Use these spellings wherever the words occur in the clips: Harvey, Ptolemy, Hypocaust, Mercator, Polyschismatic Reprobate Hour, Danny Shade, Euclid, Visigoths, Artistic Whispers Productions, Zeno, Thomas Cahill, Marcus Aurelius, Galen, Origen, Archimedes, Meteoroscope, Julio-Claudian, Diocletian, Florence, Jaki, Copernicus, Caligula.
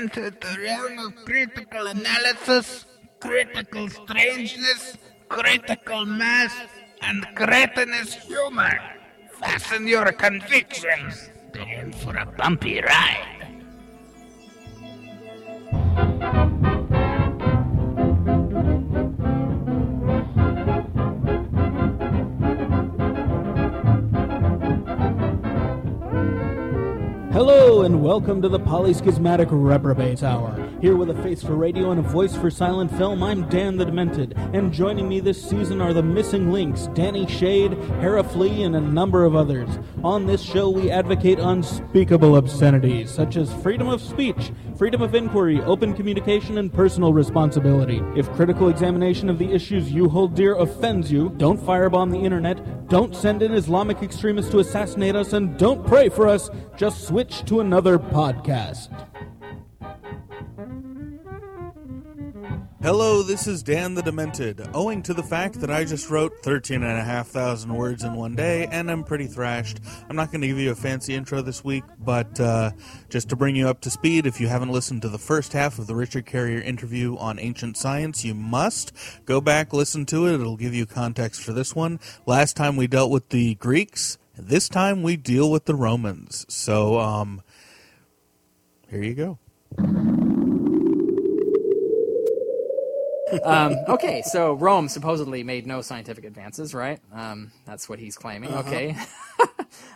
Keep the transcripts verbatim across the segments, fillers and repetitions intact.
entered the realm of critical analysis, critical strangeness, critical mass, and cretinous humor. Fasten your convictions. They're in for a bumpy ride. Hello and welcome to the Polyschismatic Reprobate Hour. Here with a face for radio and a voice for silent film, I'm Dan the Demented, and joining me this season are the missing links, Danny Shade, Hera Flea, and a number of others. On this show, we advocate unspeakable obscenities, such as freedom of speech, freedom of inquiry, open communication, and personal responsibility. If critical examination of the issues you hold dear offends you, don't firebomb the internet, don't send in Islamic extremists to assassinate us, and don't pray for us, just switch to another podcast. Hello, this is Dan the Demented. Owing to the fact that I just wrote thirteen and a half thousand words in one day, and I'm pretty thrashed, I'm not going to give you a fancy intro this week, but uh, just to bring you up to speed, if you haven't listened to the first half of the Richard Carrier interview on ancient science, you must go back, listen to it. It'll give you context for this one. Last time we dealt with the Greeks. This time we deal with the Romans. So, um, here you go. Um, okay, so Rome supposedly made no scientific advances, right? Um, that's what he's claiming. Uh-huh. Okay.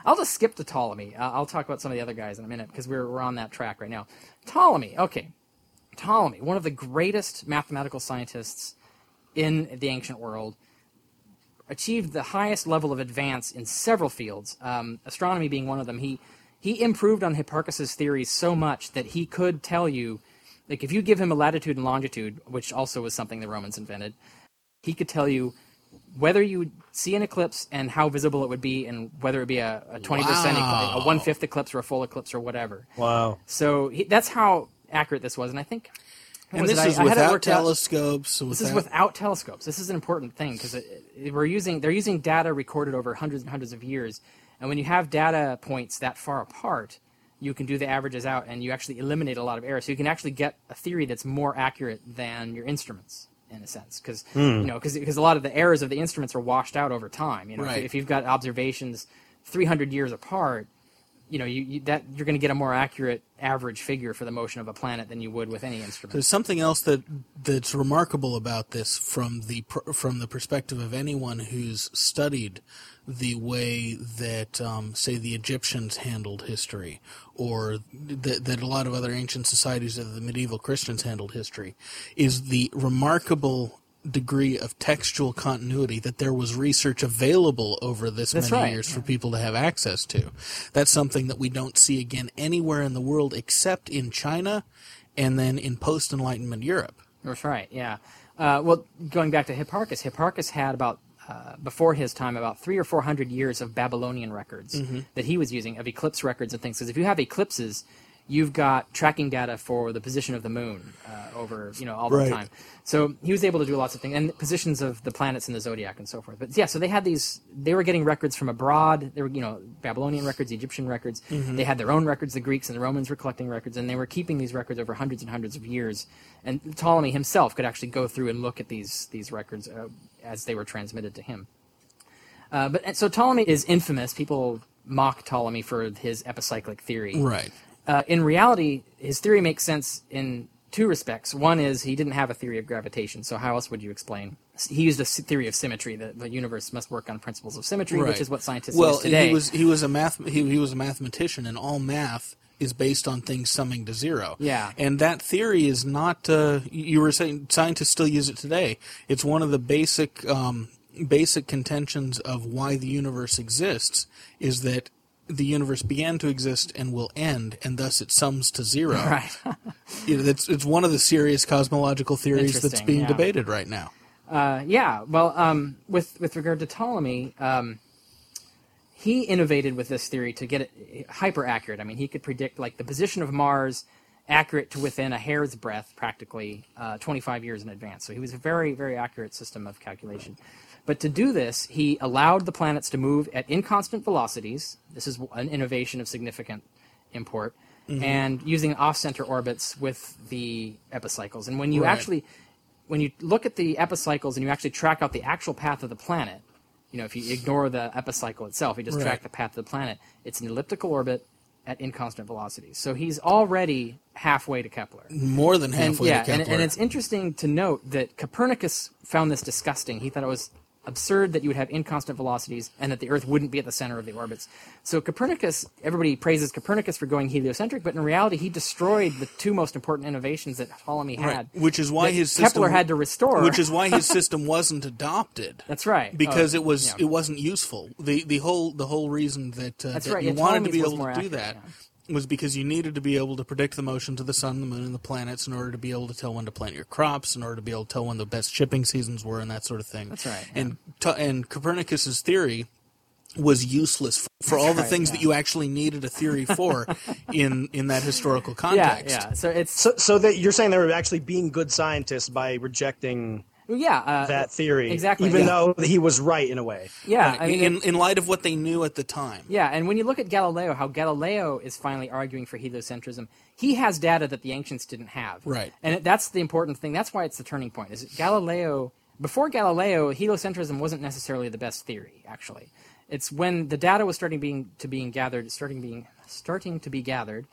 I'll just skip to Ptolemy. Uh, I'll talk about some of the other guys in a minute because we're, we're on that track right now. Ptolemy, okay. Ptolemy, one of the greatest mathematical scientists in the ancient world, achieved the highest level of advance in several fields, um, astronomy being one of them. He he improved on Hipparchus's theories so much that he could tell you, like if you give him a latitude and longitude, which also was something the Romans invented, he could tell you whether you would see an eclipse and how visible it would be and whether it would be a, a twenty percent wow. eclipse, a one-fifth eclipse or a full eclipse or whatever. Wow. So he, that's how accurate this was, and I think... And this it? is I, without I telescopes. Without... This is without telescopes. This is an important thing because we're using they're using data recorded over hundreds and hundreds of years, and when you have data points that far apart, you can do the averages out, and you actually eliminate a lot of error. So you can actually get a theory that's more accurate than your instruments in a sense, because mm. you know because because a lot of the errors of the instruments are washed out over time. You know, right. if, if you've got observations three hundred years apart. You know, you, you that you're going to get a more accurate average figure for the motion of a planet than you would with any instrument. There's something else that that's remarkable about this from the from the perspective of anyone who's studied the way that, um, say, the Egyptians handled history, or that that a lot of other ancient societies of the medieval Christians handled history, is the remarkable degree of textual continuity that there was research available over this That's many right. years for people to have access to. That's something that we don't see again anywhere in the world except in China and then in post-Enlightenment Europe. That's right, yeah. Uh, well, going back to Hipparchus, Hipparchus had about, uh, before his time, about three or four hundred years of Babylonian records mm-hmm. that he was using, of eclipse records and things. Because if you have eclipses, you've got tracking data for the position of the moon uh, over, you know, all the right. time. So he was able to do lots of things, and positions of the planets in the zodiac and so forth. But yeah, so they had these, they were getting records from abroad. They were, you know, Babylonian records, Egyptian records. Mm-hmm. They had their own records. The Greeks and the Romans were collecting records, and they were keeping these records over hundreds and hundreds of years. And Ptolemy himself could actually go through and look at these, these records uh, as they were transmitted to him. Uh, but so Ptolemy is infamous. People mock Ptolemy for his epicyclic theory. Right. Uh, in reality, his theory makes sense in two respects. One is he didn't have a theory of gravitation, so how else would you explain? He used a theory of symmetry, that the universe must work on principles of symmetry, right. which is what scientists well, use today. Well, he was, he was a math, he, he was a mathematician, and all math is based on things summing to zero. Yeah. And that theory is not, uh, you were saying scientists still use it today. It's one of the basic, um, basic contentions of why the universe exists, is that the universe began to exist and will end, and thus it sums to zero. Right. you know, it's, it's one of the serious cosmological theories that's being yeah. debated right now. Uh, yeah. Well, um, with, with regard to Ptolemy, um, he innovated with this theory to get it hyper-accurate. I mean, he could predict like the position of Mars accurate to within a hair's breadth practically uh, twenty-five years in advance. So he was a very, very accurate system of calculation. Right. But to do this, he allowed the planets to move at inconstant velocities. This is an innovation of significant import. mm-hmm. and using off-center orbits with the epicycles. And when you right. actually, when you look at the epicycles and you actually track out the actual path of the planet, you know, if you ignore the epicycle itself, you just right. track the path of the planet, it's an elliptical orbit at inconstant velocities. So he's already halfway to Kepler. More than halfway and, yeah, to Kepler. And, and it's interesting to note that Copernicus found this disgusting. He thought it was absurd that you would have inconstant velocities and that the Earth wouldn't be at the center of the orbits. So Copernicus, everybody praises Copernicus for going heliocentric, but in reality he destroyed the two most important innovations that Ptolemy had. Right. Which is why his Kepler system, had to restore. Which is why his system wasn't adopted. That's right. Because oh, it was yeah. it wasn't useful. The the whole the whole reason that, uh, That's that right. you yeah, wanted Ptolemy's to be able to accurate, do that yeah. was because you needed to be able to predict the motions of the sun, the moon, and the planets in order to be able to tell when to plant your crops, in order to be able to tell when the best shipping seasons were, and that sort of thing. That's right. Yeah. And and Copernicus's theory was useless for, for all the right, things yeah. that you actually needed a theory for in in that historical context. Yeah, yeah. So it's so, so that you're saying they were actually being good scientists by rejecting yeah, uh, that theory, exactly. even yeah. though he was right in a way. Yeah, right. I mean, in, in light of what they knew at the time. Yeah, and when you look at Galileo, how Galileo is finally arguing for heliocentrism, he has data that the ancients didn't have. Right, and that's the important thing. That's why it's the turning point. Is Galileo before Galileo, heliocentrism wasn't necessarily the best theory. Actually, it's when the data was starting being to being gathered, starting being starting to be gathered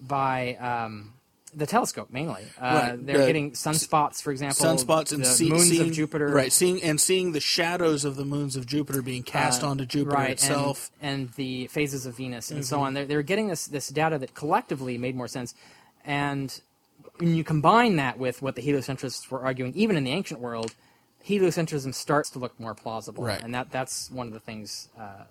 by. Um, The telescope mainly. Uh, right. They're uh, getting sunspots, for example. Sunspots and the see, moons seeing, of Jupiter. Right. Seeing and seeing the shadows of the moons of Jupiter being cast uh, onto Jupiter right, itself, and, and the phases of Venus, and mm-hmm. so on. They're they're getting this this data that collectively made more sense, and when you combine that with what the heliocentrists were arguing, even in the ancient world, heliocentrism starts to look more plausible. Right. And that that's one of the things. Uh,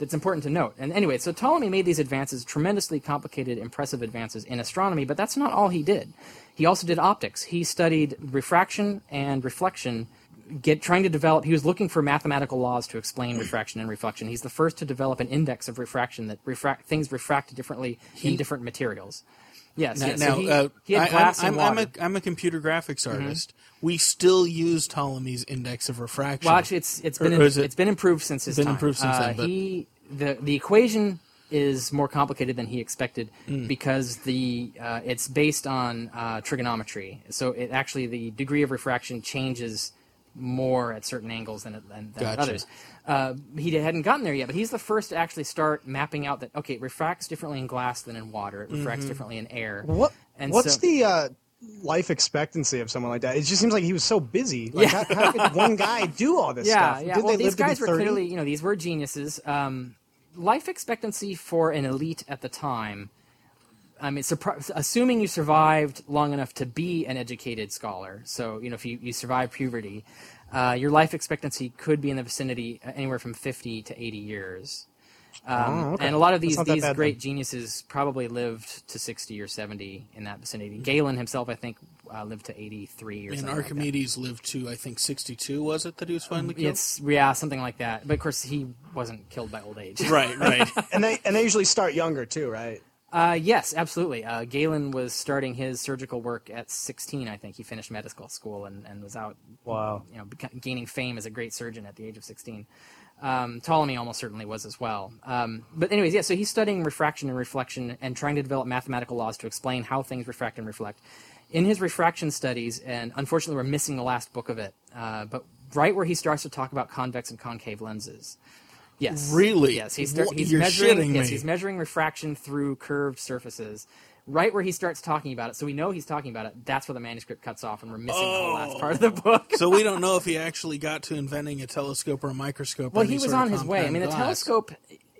That's important to note. And anyway, so Ptolemy made these advances, tremendously complicated, impressive advances in astronomy, but that's not all he did. He also did optics. He studied refraction and reflection, get, trying to develop, he was looking for mathematical laws to explain refraction and reflection. He's the first to develop an index of refraction that refract, things refract differently he, in different materials. Yes. Now, yes. So now he, uh, he had glass I, I'm, and water. I'm a, I'm a computer graphics artist. Mm-hmm. We still use Ptolemy's index of refraction. Well, actually, it's it's been in, it, it's been improved since his been time. Improved since uh, then, but... He the the equation is more complicated than he expected mm. because the uh, it's based on uh, trigonometry. So it actually the degree of refraction changes more at certain angles than, than, than gotcha. others. Uh, he hadn't gotten there yet, but he's the first to actually start mapping out that, okay, it refracts differently in glass than in water. It refracts mm-hmm. differently in air. What? And what's so, the uh, life expectancy of someone like that? It just seems like he was so busy. Like, yeah. how, how could one guy do all this yeah, stuff? Yeah, Did well, they these guys were clearly, you know, these were geniuses. Um, life expectancy for an elite at the time, I mean, surpri- assuming you survived long enough to be an educated scholar, so, you know, if you, you survive puberty, uh, your life expectancy could be in the vicinity anywhere from fifty to eighty years. Um, oh, okay. And a lot of these, these great then. geniuses probably lived to sixty or seventy in that vicinity. Galen himself, I think, uh, lived to eighty-three or and something. And Archimedes like lived to, I think, sixty-two, was it, that he was finally killed? It's, yeah, something like that. But, of course, he wasn't killed by old age. Right, right. and they And they usually start younger, too, right? Uh, yes, absolutely. Uh, Galen was starting his surgical work at sixteen, I think. He finished medical school and, and was out wow. you know, gaining fame as a great surgeon at the age of sixteen. Um, Ptolemy almost certainly was as well. Um, but anyways, yeah, so he's studying refraction and reflection and trying to develop mathematical laws to explain how things refract and reflect. In his refraction studies, and unfortunately we're missing the last book of it, uh, but right where he starts to talk about convex and concave lenses. Yes. Really? Yes. He's, start, he's You're measuring. Shitting me. Yes, he's measuring refraction through curved surfaces. Right where he starts talking about it, so we know he's talking about it. That's where the manuscript cuts off, and we're missing oh. the whole last part of the book. So we don't know if he actually got to inventing a telescope or a microscope. Well, or he was on his way. I mean, glass. A telescope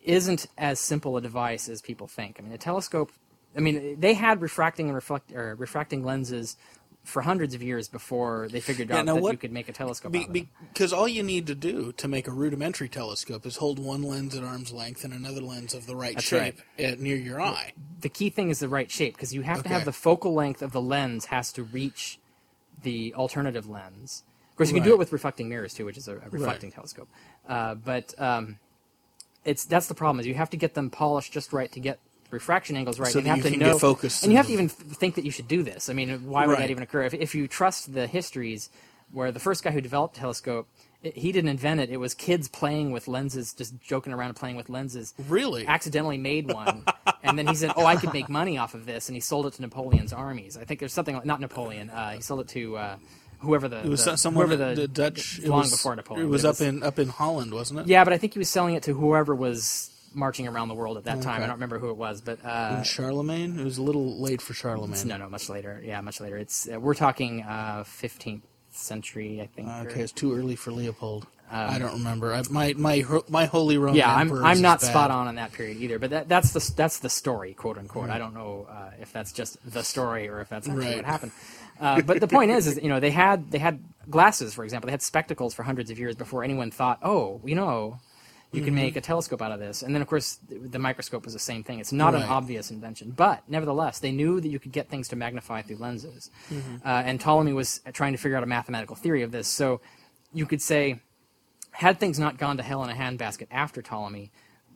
isn't as simple a device as people think. I mean, a telescope. I mean, they had refracting and reflect or refracting lenses for hundreds of years before they figured out yeah, that what, you could make a telescope be, out of them. Because all you need to do to make a rudimentary telescope is hold one lens at arm's length and another lens of the right That's shape right. At, near your eye. The key thing is the right shape, because you have okay. to have the focal length of the lens has to reach the alternative lens. Of course, you right. can do it with reflecting mirrors, too, which is a, a reflecting right. telescope. Uh, but um, it's that's the problem, is you have to get them polished just right to get refraction angles right. So you have to know, and you have to even think that you should do this. I mean, why would right. that even occur? If, if you trust the histories, where the first guy who developed a telescope It, he didn't invent it. It was kids playing with lenses, just joking around and playing with lenses. Really? Accidentally made one. And then he said, oh, I could make money off of this. And he sold it to Napoleon's armies. I think there's something like, not Napoleon. Uh, he sold it to uh, whoever the, it was the, someone whoever the, the Dutch. Long it was, before Napoleon. It was, it was up in up in Holland, wasn't it? Yeah, but I think he was selling it to whoever was marching around the world at that okay. time. I don't remember who it was, but uh, in Charlemagne. It was a little late for Charlemagne. No, no, much later. Yeah, much later. It's uh, we're talking uh, fifteenth century, I think. Uh, okay, or, it's too early for Leopold. Um, I don't remember. I, my my my Holy Roman yeah, Emperor. Yeah, I'm I'm not spot on on that period either. But that that's the that's the story, quote unquote. Right. I don't know uh, if that's just the story or if that's actually right. what happened. Uh, but the point is, is you know they had they had glasses, for example. They had spectacles for hundreds of years before anyone thought, oh, you know, you mm-hmm. can make a telescope out of this. And then of course the microscope was the same thing. It's not right. an obvious invention, but nevertheless they knew that you could get things to magnify through lenses. Mm-hmm. Uh, and Ptolemy was trying to figure out a mathematical theory of this. So you could say, had things not gone to hell in a handbasket after Ptolemy,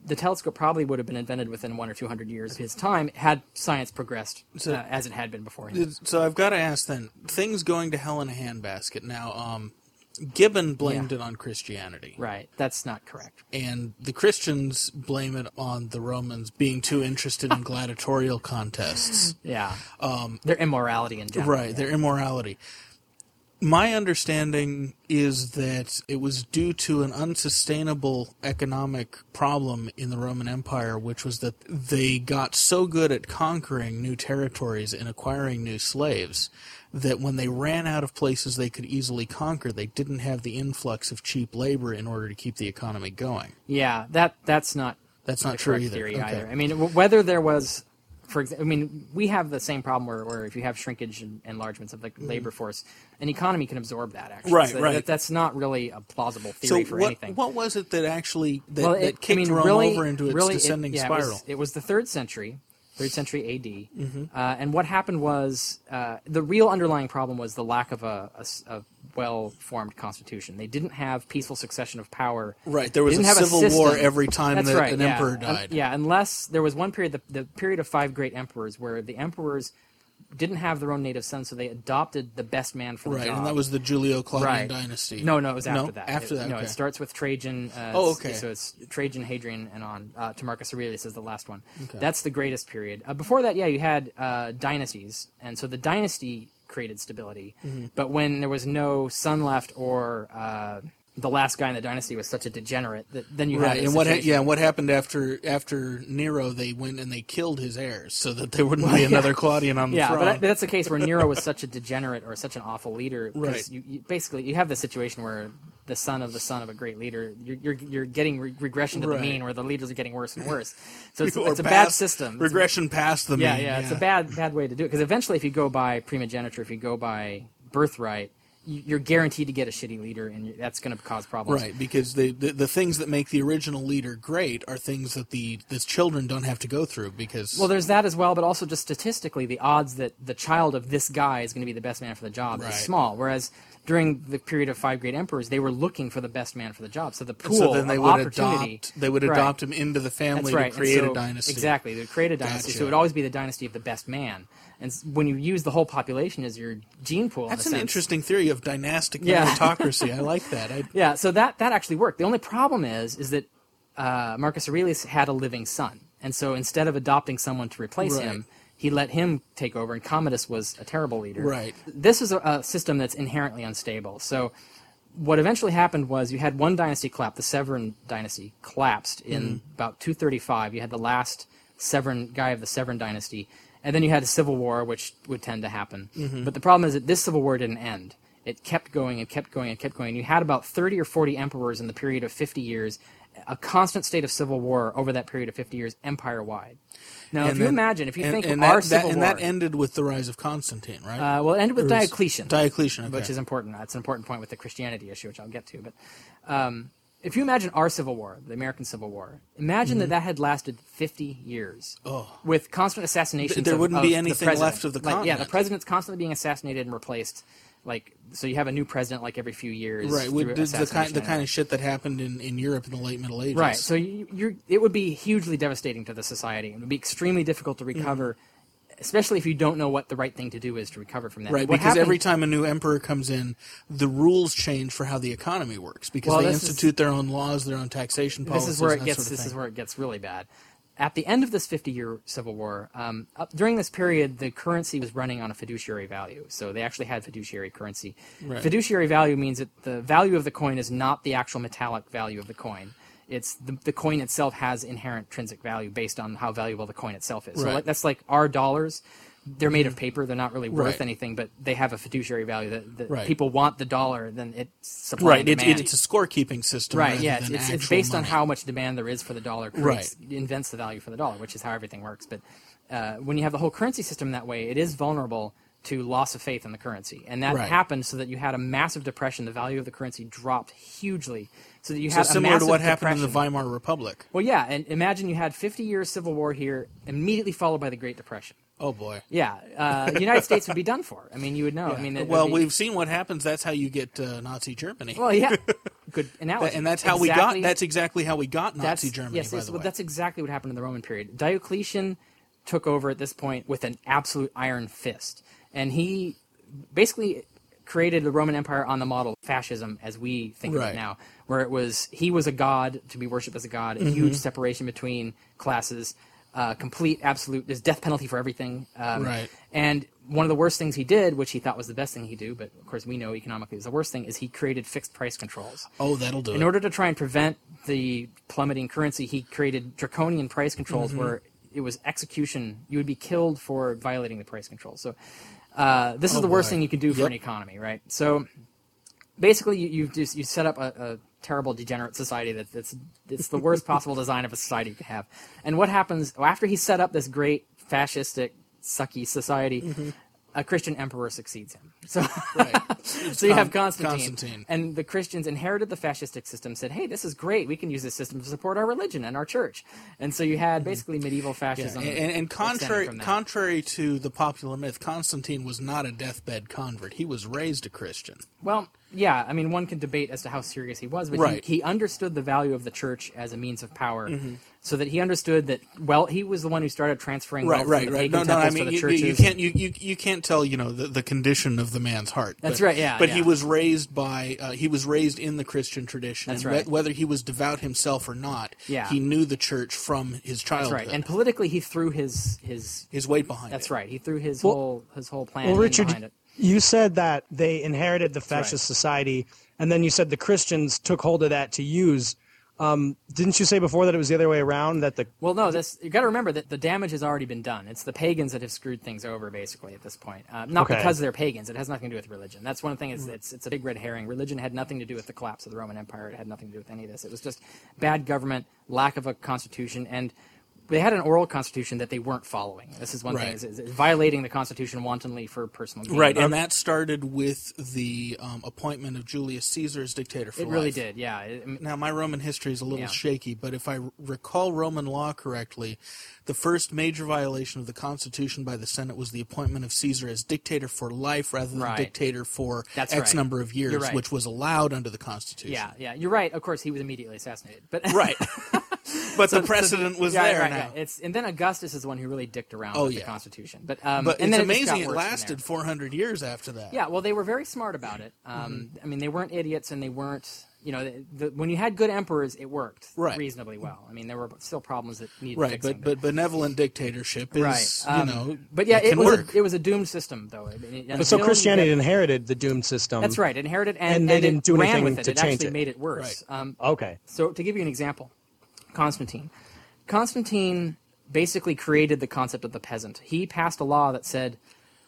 the telescope probably would have been invented within one or two hundred years of his time had science progressed so, uh, as it had been before him. So I've got to ask then, things going to hell in a handbasket. Now, um, Gibbon blamed yeah. it on Christianity. Right, that's not correct. And the Christians blame it on the Romans being too interested in gladiatorial contests. Yeah, um, their immorality in general. Right, yeah. their immorality. My understanding is that it was due to an unsustainable economic problem in the Roman Empire, which was that they got so good at conquering new territories and acquiring new slaves that when they ran out of places they could easily conquer, they didn't have the influx of cheap labor in order to keep the economy going. Yeah, that that's not that's not true either. Theory okay. either. I mean, whether there was, for example, I mean, we have the same problem where, where if you have shrinkage and enlargements of the mm. labor force, an economy can absorb that, actually. Right, so right. That, that's not really a plausible theory so for what, anything. what was it that actually that, well, it, that kicked I mean, Rome really, over into its really descending it, yeah, spiral? It was, it was the third century, third century A D, mm-hmm. uh, and what happened was uh, the real underlying problem was the lack of a, a, a well-formed constitution. They didn't have peaceful succession of power. Right, there was a civil a war every time That's that right, an yeah. emperor died. Um, yeah, unless there was one period, the, the period of five great emperors, where the emperors didn't have their own native son, so they adopted the best man for the right, job. Right, and that was the Julio-Claudian right. dynasty. No, no, it was after no? that. After it, that, No, okay. it starts with Trajan. Uh, oh, okay. So it's Trajan, Hadrian, and on uh, to Marcus Aurelius is the last one. Okay. That's the greatest period. Uh, before that, yeah, you had uh, dynasties, and so the dynasty created stability. Mm-hmm. But when there was no son left or uh, the last guy in the dynasty was such a degenerate, that then you right. had and what ha- yeah, and what happened after after Nero? They went and they killed his heirs so that there wouldn't well, be another yeah. Claudian on the yeah, throne. Yeah, but that's the case where Nero was such a degenerate or such an awful leader. Right. You, you, basically, you have the situation where the son of the son of a great leader, you're you're, you're getting re- regression to right. the mean, where the leaders are getting worse and worse. So it's, it's a bad system. It's regression a, past the yeah, mean. Yeah, yeah, it's a bad bad way to do it because eventually, if you go by primogeniture, if you go by birthright, you're guaranteed to get a shitty leader, and that's going to cause problems. Right, because the, the the things that make the original leader great are things that the, the children don't have to go through because... Well, there's that as well, but also just statistically, the odds that the child of this guy is going to be the best man for the job right. is small, whereas during the period of five great emperors, they were looking for the best man for the job. So the pool so then they of would opportunity... Adopt, they would adopt right. him into the family right. to create so, a dynasty. Exactly, they would create a dynasty, gotcha. So it would always be the dynasty of the best man. And when you use the whole population as your gene pool, that's in a an sense. Interesting theory of dynastic yeah. meritocracy. I like that. I... Yeah, so that that actually worked. The only problem is is that uh, Marcus Aurelius had a living son, and so instead of adopting someone to replace right. him, he let him take over. And Commodus was a terrible leader. Right. This is a, a system that's inherently unstable. So what eventually happened was you had one dynasty collapse. The Severan dynasty collapsed in mm-hmm. about two thirty-five. You had the last Severan guy of the Severan dynasty. And then you had a civil war, which would tend to happen. Mm-hmm. But the problem is that this civil war didn't end. It kept going and kept going and kept going. You had about thirty or forty emperors in the period of fifty years, a constant state of civil war over that period of fifty years, empire-wide. Now, and if then, you imagine, if you and, think and of that, our civil that, and war... And that ended with the rise of Constantine, right? Uh, well, it ended with Diocletian. Diocletian, okay. Which is important. That's an important point with the Christianity issue, which I'll get to. But um, if you imagine our Civil War, the American Civil War, imagine mm-hmm. that that had lasted fifty years oh. with constant assassinations Th- there of, wouldn't of be anything left of the continent. Like, yeah, the president's constantly being assassinated and replaced. Like, so you have a new president like every few years. Right, with the kind the kind of shit that happened in, in Europe in the late Middle Ages. Right, so you, you're, it would be hugely devastating to the society. It would be extremely difficult to recover. Mm-hmm. especially if you don't know what the right thing to do is to recover from that. Right, what because happened, every time a new emperor comes in, the rules change for how the economy works because well, they institute is, their own laws, their own taxation policies. This is where it gets. Sort of this thing. is where it gets really bad. At the end of this fifty-year civil war, um, up during this period, the currency was running on a fiduciary value. So they actually had fiduciary currency. Right. Fiduciary value means that the value of the coin is not the actual metallic value of the coin. It's the, the coin itself has inherent intrinsic value based on how valuable the coin itself is. Right. So like, that's like our dollars. They're made of paper. They're not really worth right. anything, but they have a fiduciary value that, that right. people want the dollar, then it supply right. and demand. Right, it, it's a scorekeeping system. Right, yeah. It's, it's, it's based money. on how much demand there is for the dollar. Right. It invents the value for the dollar, which is how everything works. But uh, when you have the whole currency system that way, it is vulnerable to loss of faith in the currency. And that right. happened so that you had a massive depression. The value of the currency dropped hugely. So that you so had similar a to what depression. happened in the Weimar Republic. Well, yeah, and imagine you had fifty years civil war here, immediately followed by the Great Depression. Oh, boy. Yeah. Uh, the United States would be done for. I mean, you would know. Yeah. I mean, it, well, be... we've seen what happens. That's how you get uh, Nazi Germany. Well, yeah. Good analogy. And that's how exactly. we got That's exactly how we got Nazi that's, Germany, yes, by the well, way. That's exactly what happened in the Roman period. Diocletian took over at this point with an absolute iron fist. And he basically created the Roman Empire on the model of fascism as we think right. of it now, where it was he was a god to be worshipped as a god, a mm-hmm. huge separation between classes, Uh, complete, absolute, there's death penalty for everything. Um, right. And one of the worst things he did, which he thought was the best thing he'd do, but of course we know economically is the worst thing, is he created fixed price controls. Oh, that'll do In it. In order to try and prevent the plummeting currency, he created draconian price controls mm-hmm. where it was execution. You would be killed for violating the price controls. So uh, this oh, is the boy. worst thing you can do yep. for an economy, right? So basically you you've just, you set up a... a terrible degenerate society that that's it's the worst possible design of a society you could have. And what happens after he set up this great fascistic sucky society, mm-hmm. a Christian emperor succeeds him. So right. so you have Constantine, Constantine. And the Christians inherited the fascistic system, said, hey, this is great. We can use this system to support our religion and our church. And so you had mm-hmm. basically medieval fascism. Yeah. And, and contrary contrary to the popular myth, Constantine was not a deathbed convert. He was raised a Christian. Well, yeah, I mean, one can debate as to how serious he was, but right. he, he understood the value of the church as a means of power, mm-hmm. so that he understood that, well, he was the one who started transferring wealth right, from right, the right. No, no, I mean, you, you can't you, you, you can't tell, you know, the, the condition of the man's heart. That's but, right, yeah. But yeah. he was raised by uh, he was raised in the Christian tradition. That's and right. Whether he was devout himself or not, yeah. he knew the church from his childhood. That's right. And politically, he threw his his his weight behind that's it. That's right. He threw his well, whole his whole plan well, Richard, behind it. You said that they inherited the fascist right. society, and then you said the Christians took hold of that to use. Um, didn't you say before that it was the other way around? That the well, no, this you got to remember that the damage has already been done. It's the pagans that have screwed things over, basically, at this point. Uh, not okay. because they're pagans; it has nothing to do with religion. That's one thing. Is it's it's a big red herring. Religion had nothing to do with the collapse of the Roman Empire. It had nothing to do with any of this. It was just bad government, lack of a constitution, and. They had an oral constitution that they weren't following. This is one right. thing: is, is violating the constitution wantonly for personal gain. Right, and um, that started with the um, appointment of Julius Caesar as dictator for life. It really did, yeah. It, now, my Roman history is a little yeah. shaky, but if I recall Roman law correctly, the first major violation of the constitution by the Senate was the appointment of Caesar as dictator for life rather than right. dictator for That's X right. number of years, right. which was allowed under the constitution. Yeah, yeah, you're right. Of course, he was immediately assassinated. But right. But so, the precedent so, was yeah, there right, now. Yeah. It's, and then Augustus is the one who really dicked around oh, with yeah. the Constitution. But, um, but and it's then amazing it, it lasted four hundred years after that. Yeah, well, they were very smart about it. Um, mm-hmm. I mean, they weren't idiots and they weren't, you know, the, the, when you had good emperors, it worked right. reasonably well. I mean, there were still problems that needed right, fixing. Right, but, but, but benevolent dictatorship is, right. um, you know, but yeah, it, it, was a, it was a doomed system, though. I mean, it, so Christianity got, inherited the doomed system. That's right, inherited and, and, they and didn't it do ran anything with it. To it change actually it. made it worse. Right. Um, okay. So to give you an example. Constantine. Constantine basically created the concept of the peasant. He passed a law that said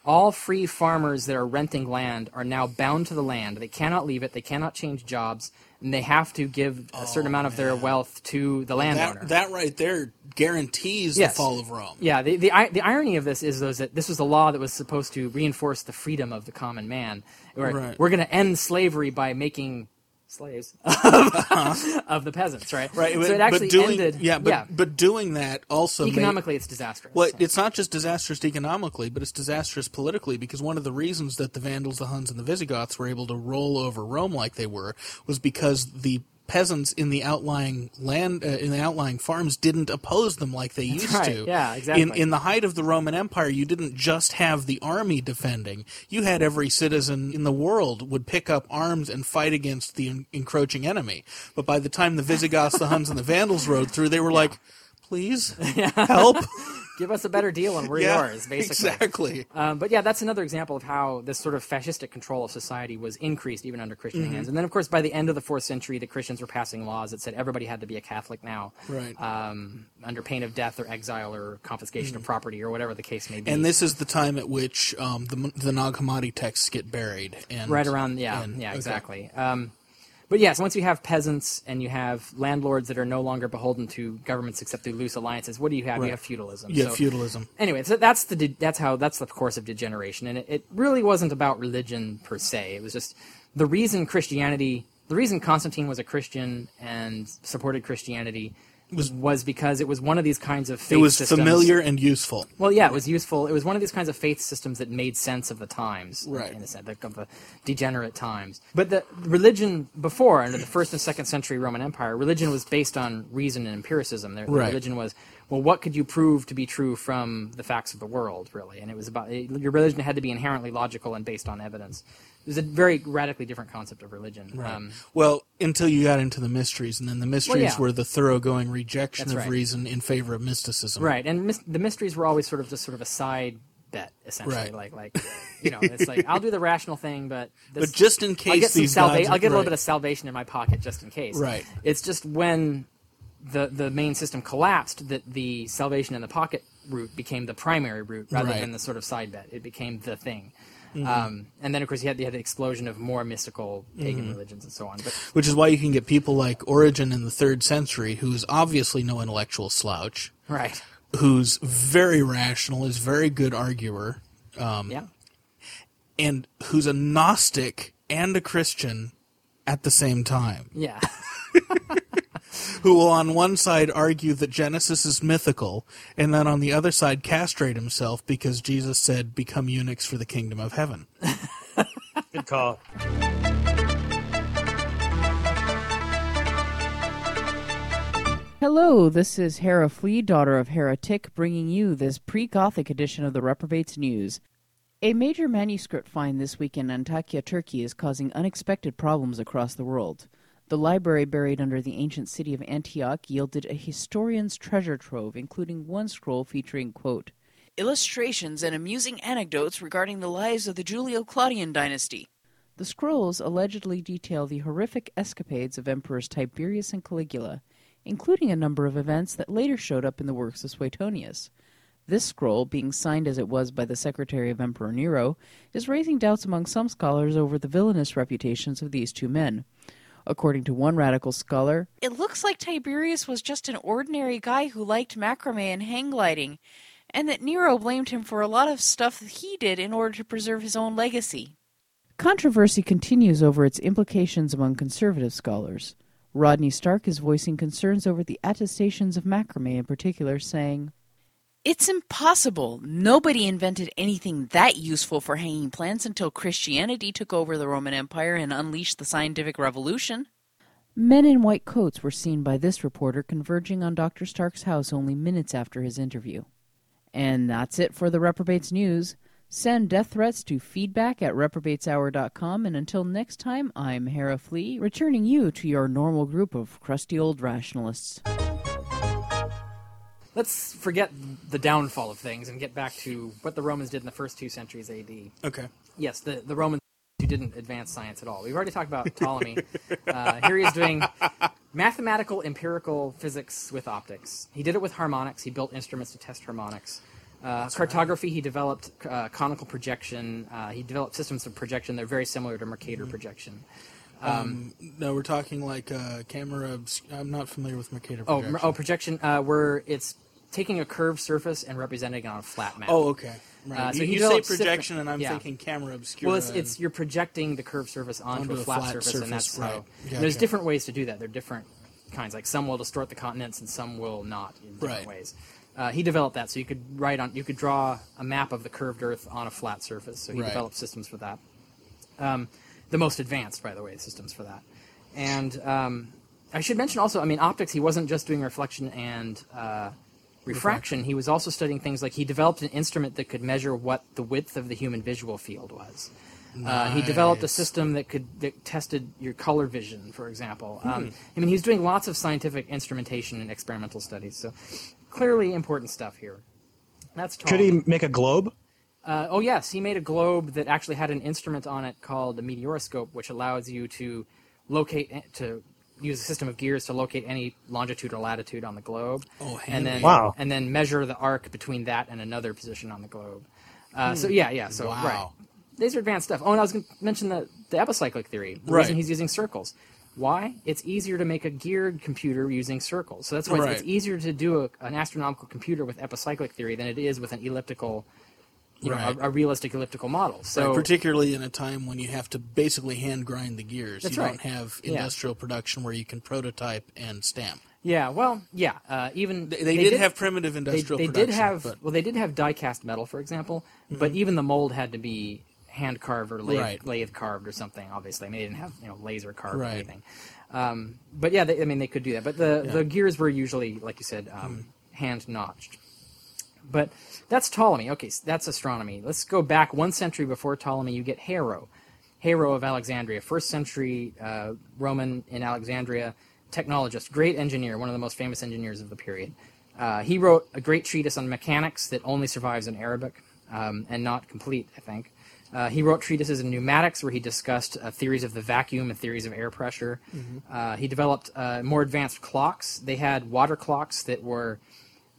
all free farmers that are renting land are now bound to the land. They cannot leave it. They cannot change jobs. And they have to give a certain oh, amount of man. their wealth to the landowner. That, that right there guarantees yes. the fall of Rome. Yeah. The, the, the irony of this is those that this was a law that was supposed to reinforce the freedom of the common man. Where right. We're going to end slavery by making slaves of, uh-huh. of the peasants, right? Right. So it actually but doing, ended. Yeah but, yeah, but doing that also economically, made, it's disastrous. Well, so. It's not just disastrous economically, but it's disastrous politically because one of the reasons that the Vandals, the Huns, and the Visigoths were able to roll over Rome like they were was because the peasants in the outlying land, uh, in the outlying farms, didn't oppose them like they That's used right. to. Yeah, exactly. In, in the height of the Roman Empire, you didn't just have the army defending. You had every citizen in the world would pick up arms and fight against the en- encroaching enemy. But by the time the Visigoths, the Huns, and the Vandals rode through, they were yeah. like, please, help. Give us a better deal and we're yeah, yours, basically. Exactly. Um, but yeah, that's another example of how this sort of fascistic control of society was increased even under Christian mm-hmm. hands. And then, of course, by the end of the fourth century, the Christians were passing laws that said everybody had to be a Catholic now, right? Um, under pain of death or exile or confiscation mm-hmm. of property or whatever the case may be. And this is the time at which um, the, the Nag Hammadi texts get buried. And, right around, yeah, and, yeah, okay. exactly. Um, But yes, once you have peasants and you have landlords that are no longer beholden to governments except through loose alliances, what do you have? Right. You have feudalism. Yeah, so, feudalism. Anyway, so that's the de- that's how that's the course of degeneration, and it, it really wasn't about religion per se. It was just the reason Christianity, the reason Constantine was a Christian and supported Christianity was was because it was one of these kinds of faith systems. It was systems. familiar and useful. Well, yeah, it was useful. It was one of these kinds of faith systems that made sense of the times, right. in a sense, of the degenerate times. But the religion before, under the first and second century Roman Empire, religion was based on reason and empiricism. The right. religion was, well, what could you prove to be true from the facts of the world, really? And it was about, it, your religion had to be inherently logical and based on evidence. It was a very radically different concept of religion. Right. Um, well, until you got into the mysteries, and then the mysteries well, yeah. were the thoroughgoing rejection That's of right. reason in favor of mysticism. Right, and mis- the mysteries were always sort of just sort of a side bet, essentially. Right. Like, like you know, it's like, I'll do the rational thing, but... This, but just in case I'll get these salva- gods... Are, I'll get a little right. bit of salvation in my pocket, just in case. Right. It's just when the the main system collapsed that the salvation in the pocket route became the primary route, rather right. than the sort of side bet. It became the thing. Mm-hmm. Um, and then, of course, you had, you had the explosion of more mystical pagan mm-hmm. religions and so on. But, which is why you can get people like Origen in the third century, who's obviously no intellectual slouch, right? Who's very rational, is very good arguer, um, yeah. and who's a Gnostic and a Christian at the same time. Yeah. Who will on one side argue that Genesis is mythical, and then on the other side castrate himself because Jesus said, become eunuchs for the kingdom of heaven. Good call. Hello, this is Hera Flea, daughter of Heretic, bringing you this pre-Gothic edition of the Reprobates News. A major manuscript find this week in Antakya, Turkey, is causing unexpected problems across the world. The library buried under the ancient city of Antioch yielded a historian's treasure trove, including one scroll featuring, quote, illustrations and amusing anecdotes regarding the lives of the Julio-Claudian dynasty. The scrolls allegedly detail the horrific escapades of emperors Tiberius and Caligula, including a number of events that later showed up in the works of Suetonius. This scroll, being signed as it was by the secretary of Emperor Nero, is raising doubts among some scholars over the villainous reputations of these two men. According to one radical scholar, it looks like Tiberius was just an ordinary guy who liked macrame and hang gliding, and that Nero blamed him for a lot of stuff that he did in order to preserve his own legacy. Controversy continues over its implications among conservative scholars. Rodney Stark is voicing concerns over the attestations of macrame in particular, saying, it's impossible. Nobody invented anything that useful for hanging plants until Christianity took over the Roman Empire and unleashed the scientific revolution. Men in white coats were seen by this reporter converging on Doctor Stark's house only minutes after his interview. And that's it for the Reprobates News. Send death threats to feedback at reprobates hour dot com, and until next time, I'm Hera Flea, returning you to your normal group of crusty old rationalists. Let's forget the downfall of things and get back to what the Romans did in the first two centuries A D. Okay. Yes, the, the Romans who didn't advance science at all. We've already talked about Ptolemy. Uh, here he is doing mathematical, empirical physics with optics. He did it with harmonics. He built instruments to test harmonics. Uh, cartography, right. he developed uh, conical projection. Uh, he developed systems of projection that are very similar to Mercator mm-hmm. projection. Um, um, no, we're talking like uh, camera... I'm not familiar with Mercator projection. Oh, oh projection uh, where it's... taking a curved surface and representing it on a flat map. Oh, okay. Right. Uh, so you, you say projection, and I'm yeah. thinking camera obscura. Well, it's, it's you're projecting the curved surface onto, onto a, flat a flat surface, surface and that's right. how... Gotcha. And there's different ways to do that. There are different kinds. Like, some will distort the continents, and some will not in different right. ways. Uh, he developed that, so you could write on, you could draw a map of the curved Earth on a flat surface. So he right. developed systems for that. Um, the most advanced, by the way, systems for that. And... Um, I should mention also, I mean, optics, he wasn't just doing reflection and uh, refraction. He was also studying things like he developed an instrument that could measure what the width of the human visual field was. Nice. Uh, he developed a system that could that tested your color vision, for example. Hmm. Um, I mean, he's doing lots of scientific instrumentation and experimental studies. So clearly important stuff here. That's tall. Could he make a globe? Uh, oh, yes. He made a globe that actually had an instrument on it called a meteoroscope, which allows you to locate, to use a system of gears to locate any longitude or latitude on the globe. Oh, and then, wow. And then measure the arc between that and another position on the globe. Uh, hmm. So, yeah, yeah. So, wow. Right. These are advanced stuff. Oh, and I was going to mention the, the epicyclic theory. The right. reason he's using circles. Why? It's easier to make a geared computer using circles. So that's why right. it's, it's easier to do a, an astronomical computer with epicyclic theory than it is with an elliptical, you right. know, a, a realistic elliptical model. So right. particularly in a time when you have to basically hand grind the gears. That's you right. don't have industrial yeah. production where you can prototype and stamp. Yeah, well, yeah. Uh, even they, they, they did, did have primitive industrial they, they production. They did have but... well, they did have die-cast metal, for example, mm-hmm. but even the mold had to be hand carved or lathe, right. lathe carved or something. Obviously, I mean, they didn't have you know laser carved right. or anything. Um, but yeah, they, I mean, they could do that. But the, yeah. the gears were usually, like you said, um, mm. hand notched. But that's Ptolemy. Okay, so that's astronomy. Let's go back one century before Ptolemy. You get Hero, Hero of Alexandria, first century uh, Roman in Alexandria, technologist, great engineer, one of the most famous engineers of the period. Uh, he wrote a great treatise on mechanics that only survives in Arabic um, and not complete, I think. Uh, he wrote treatises in pneumatics where he discussed uh, theories of the vacuum and theories of air pressure. Mm-hmm. Uh, he developed uh, more advanced clocks. They had water clocks that were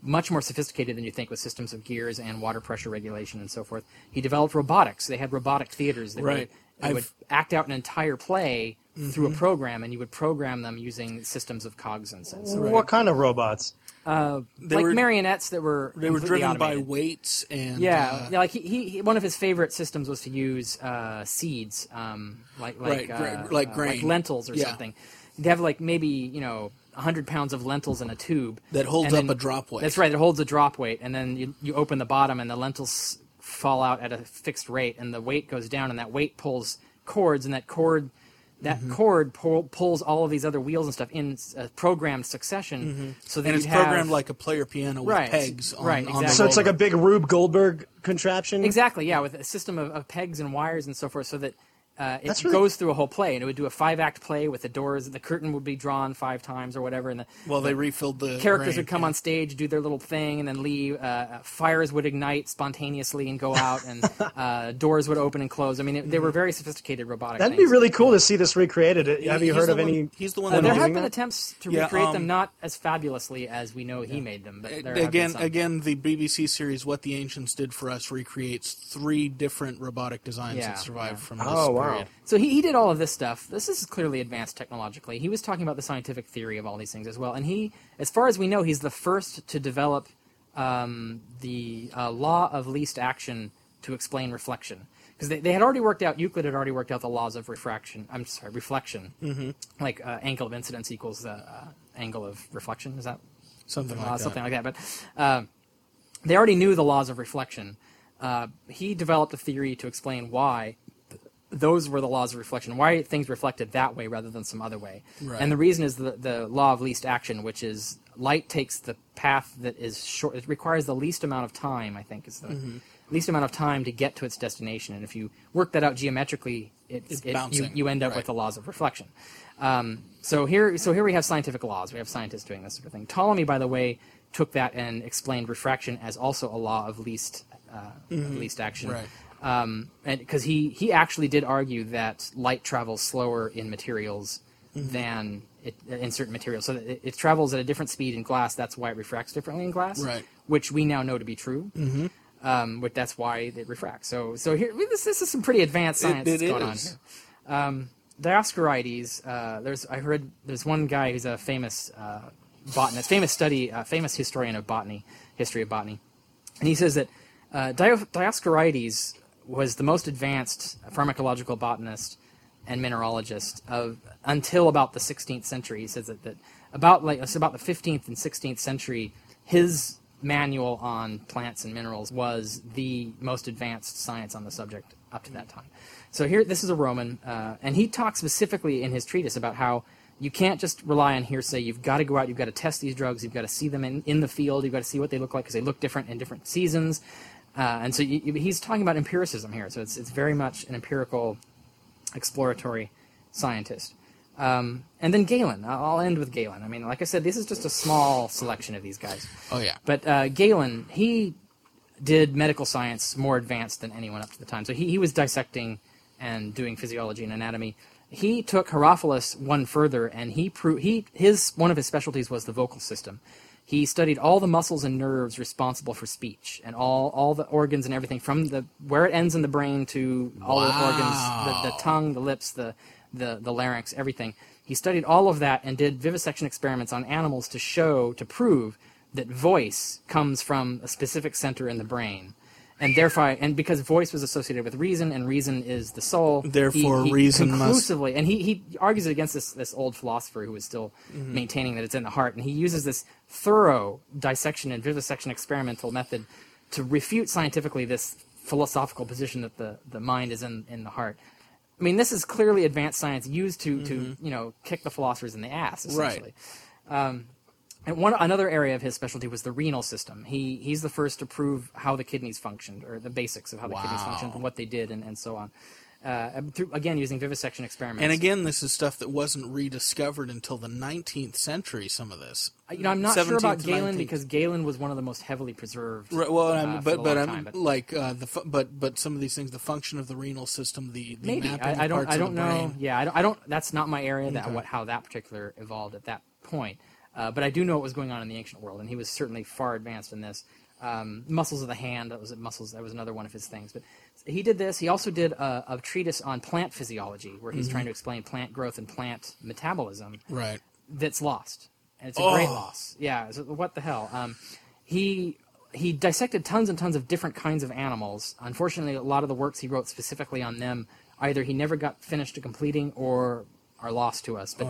much more sophisticated than you think with systems of gears and water pressure regulation and so forth. He developed robotics. They had robotic theaters that right. would, would act out an entire play mm-hmm. through a program, and you would program them using systems of cogs and sensors. Right. What kind of robots? Uh, like were, marionettes that were they were driven automated. by weights and yeah, uh, yeah like he, he one of his favorite systems was to use uh, seeds um, like like right, uh, gra- like, uh, grain. like lentils or yeah. something. They have like maybe you know one hundred pounds of lentils in a tube that holds up then, a drop weight. That's right, it holds a drop weight, and then you you open the bottom and the lentils fall out at a fixed rate, and the weight goes down, and that weight pulls cords, and that cord. That mm-hmm. cord pull, pulls all of these other wheels and stuff in uh, programmed succession. Mm-hmm. So that and it's have, programmed like a player piano with right, pegs on, right, exactly. on the So it's roller. Like a big Rube Goldberg contraption? Exactly, yeah, with a system of, of pegs and wires and so forth so that uh, it really... goes through a whole play. And it would do a five-act play with the doors. The curtain would be drawn five times or whatever. And the, well, the they refilled the characters rain, would come yeah. on stage, do their little thing, and then leave. Uh, fires would ignite spontaneously and go out, and uh, doors would open and close. I mean, it, they were very sophisticated robotic That'd things. Be really cool to see this recreated. Yeah, have you heard of one, any? He's the one uh, that there have been that? attempts to yeah, recreate um, them, not as fabulously as we know yeah. he made them. But there again, again, the B B C series "What the Ancients Did for Us" recreates three different robotic designs yeah, that survived yeah. from this oh, period. Wow. So he, he did all of this stuff. This is clearly advanced technologically. He was talking about the scientific theory of all these things as well. And he, as far as we know, he's the first to develop um, the uh, law of least action to explain reflection. Because they, they had already worked out, Euclid had already worked out the laws of refraction. I'm sorry, reflection. Mm-hmm. Like uh, angle of incidence equals the uh, angle of reflection. Is that something like that? Something like that. But uh, they already knew the laws of reflection. Uh, he developed a theory to explain why those were the laws of reflection, why things reflected that way rather than some other way. Right. And the reason is the, the law of least action, which is light takes the path that is short. It requires the least amount of time, I think, is the mm-hmm. least amount of time to get to its destination. And if you work that out geometrically, it's, it's it, bouncing. You, you end up right. with the laws of reflection. Um, so here, so here we have scientific laws. We have scientists doing this sort of thing. Ptolemy, by the way, took that and explained refraction as also a law of least uh, mm-hmm. of least action. Right. Um, and because he, he actually did argue that light travels slower in materials mm-hmm. than it, in certain materials. So it, it travels at a different speed in glass. That's why it refracts differently in glass, right. which we now know to be true. Mm-hmm. Um, but that's why it refracts. So so here this this is some pretty advanced science it, it that's going is. on here. Um, Dioscorides. Uh, there's I heard there's one guy who's a famous uh, botanist, famous study, uh, famous historian of botany, history of botany, and he says that uh, Dioscorides was the most advanced pharmacological botanist and mineralogist of until about the sixteenth century. He says that, that about like it's about the fifteenth and sixteenth century, his manual on plants and minerals was the most advanced science on the subject up to that time. So here, this is a Roman, uh, and he talks specifically in his treatise about how You can't just rely on hearsay. You've got to go out. You've got to test these drugs. You've got to see them in, in the field. You've got to see what they look like because they look different in different seasons. Uh, and so you, you, he's talking about empiricism here. So it's it's very much an empirical, exploratory scientist. Um, and then Galen. I'll end with Galen. I mean, like I said, this is just a small selection of these guys. Oh, yeah. But uh, Galen, he did medical science more advanced than anyone up to the time. So he, he was dissecting and doing physiology and anatomy. He took Herophilus one further, and he pro- he his one of his specialties was the vocal system. He studied all the muscles and nerves responsible for speech, and all, all the organs and everything from the where it ends in the brain to all wow. the organs, the, the tongue, the lips, the, the the larynx, everything. He studied all of that and did vivisection experiments on animals to show to prove that voice comes from a specific center in the brain. And therefore, and because voice was associated with reason, and reason is the soul, therefore he, he reason conclusively, must. And he, he argues it against this this old philosopher who is still mm-hmm. maintaining that it's in the heart. And he uses this thorough dissection and vivisection experimental method to refute scientifically this philosophical position that the, the mind is in, in the heart. I mean, this is clearly advanced science used to mm-hmm. to you know kick the philosophers in the ass, essentially. Right. Um, And one another area of his specialty was the renal system. He he's the first to prove how the kidneys functioned, or the basics of how the wow. kidneys functioned and what they did, and, and so on. Uh, through, again, using vivisection experiments. And again, this is stuff that wasn't rediscovered until the nineteenth century. Some of this, you know, I'm not sure about Galen nineteenth. Because Galen was one of the most heavily preserved. Right, well, uh, I'm, but but I'm time, but, like uh, the fu- but but some of these things, the function of the renal system, the, the maybe mapping I, I don't parts I don't of the know. Brain. Yeah, I don't, I don't. That's not my area. That okay. what how that particular evolved at that point. Uh, but I do know what was going on in the ancient world, and he was certainly far advanced in this. Um, muscles of the hand, that was muscles. That was another one of his things. But he did this. He also did a, a treatise on plant physiology, where he's mm-hmm. trying to explain plant growth and plant metabolism. Right. That's lost, and it's a oh. great loss. Yeah. So what the hell? Um, he he dissected tons and tons of different kinds of animals. Unfortunately, a lot of the works he wrote specifically on them, either he never got finished to completing, or are lost to us, but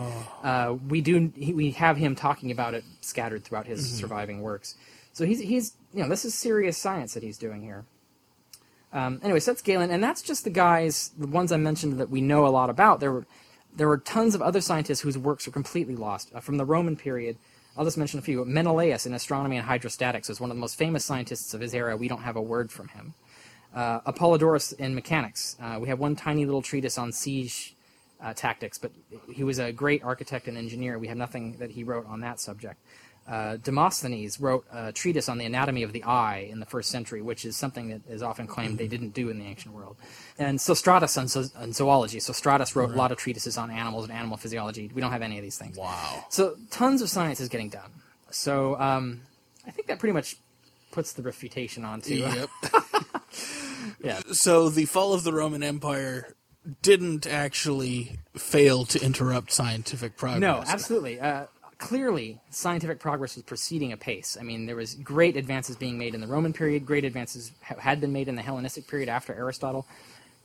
uh, we do he, we have him talking about it scattered throughout his mm-hmm. surviving works. So he's he's you know this is serious science that he's doing here. Um, anyway, so that's Galen, and that's just the guys, the ones I mentioned that we know a lot about. There were there were tons of other scientists whose works were completely lost uh, from the Roman period. I'll just mention a few. Menelaus in astronomy and hydrostatics was one of the most famous scientists of his era. We don't have a word from him. Uh, Apollodorus in mechanics. Uh, we have one tiny little treatise on siege. Uh, tactics, but he was a great architect and engineer. We have nothing that he wrote on that subject. Uh, Demosthenes wrote a treatise on the anatomy of the eye in the first century, which is something that is often claimed they didn't do in the ancient world. And Sostratus on, zo- on zoology. Sostratus wrote right. a lot of treatises on animals and animal physiology. We don't have any of these things. Wow. So tons of science is getting done. So um, I think that pretty much puts the refutation on to... Yep. yeah. So the fall of the Roman Empire... didn't actually fail to interrupt scientific progress. No, absolutely. Uh, clearly, scientific progress was proceeding apace. I mean, there was great advances being made in the Roman period. Great advances ha- had been made in the Hellenistic period after Aristotle.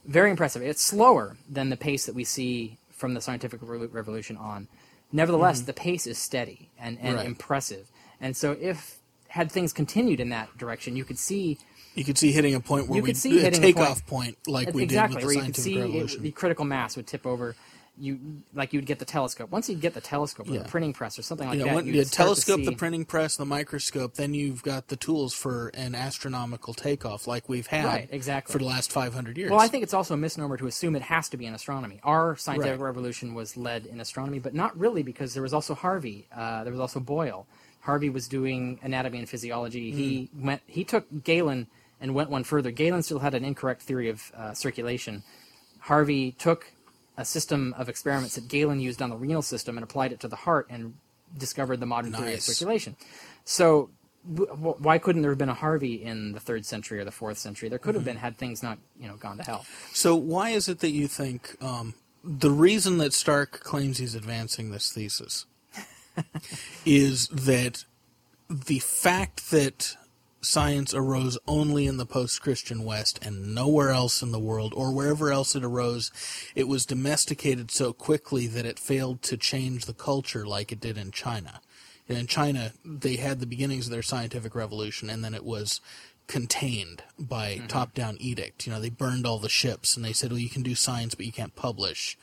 Very impressive. It's slower than the pace that we see from the scientific re- revolution on. Nevertheless, mm-hmm. the pace is steady and, and right. impressive. And so if had things continued in that direction, you could see... You could see hitting a point where we a takeoff point. point like we exactly, did with the scientific revolution. Exactly, where you could see it, the critical mass would tip over. You like you'd get the telescope. Once you get the telescope, or yeah. the printing press, or something like yeah, that. When, you telescope, see... the printing press, the microscope. Then you've got the tools for an astronomical takeoff, like we've had right, exactly. for the last five hundred years. Well, I think it's also a misnomer to assume it has to be in astronomy. Our scientific right. revolution was led in astronomy, but not really, because there was also Harvey. Uh, there was also Boyle. Harvey was doing anatomy and physiology. Mm. He went. He took Galen. And went one further. Galen still had an incorrect theory of uh, circulation. Harvey took a system of experiments that Galen used on the renal system and applied it to the heart and discovered the modern nice. theory of circulation. So w- w- why couldn't there have been a Harvey in the third century or the fourth century? There could mm-hmm. have been had things not you know gone to hell. So why is it that you think um, the reason that Stark claims he's advancing this thesis is that the fact that science arose only in the post-Christian West and nowhere else in the world, or wherever else it arose, it was domesticated so quickly that it failed to change the culture like it did in China. And in China, they had the beginnings of their scientific revolution, and then it was contained by mm-hmm. top-down edict. You know, they burned all the ships, and they said, well, you can do science, but you can't publish.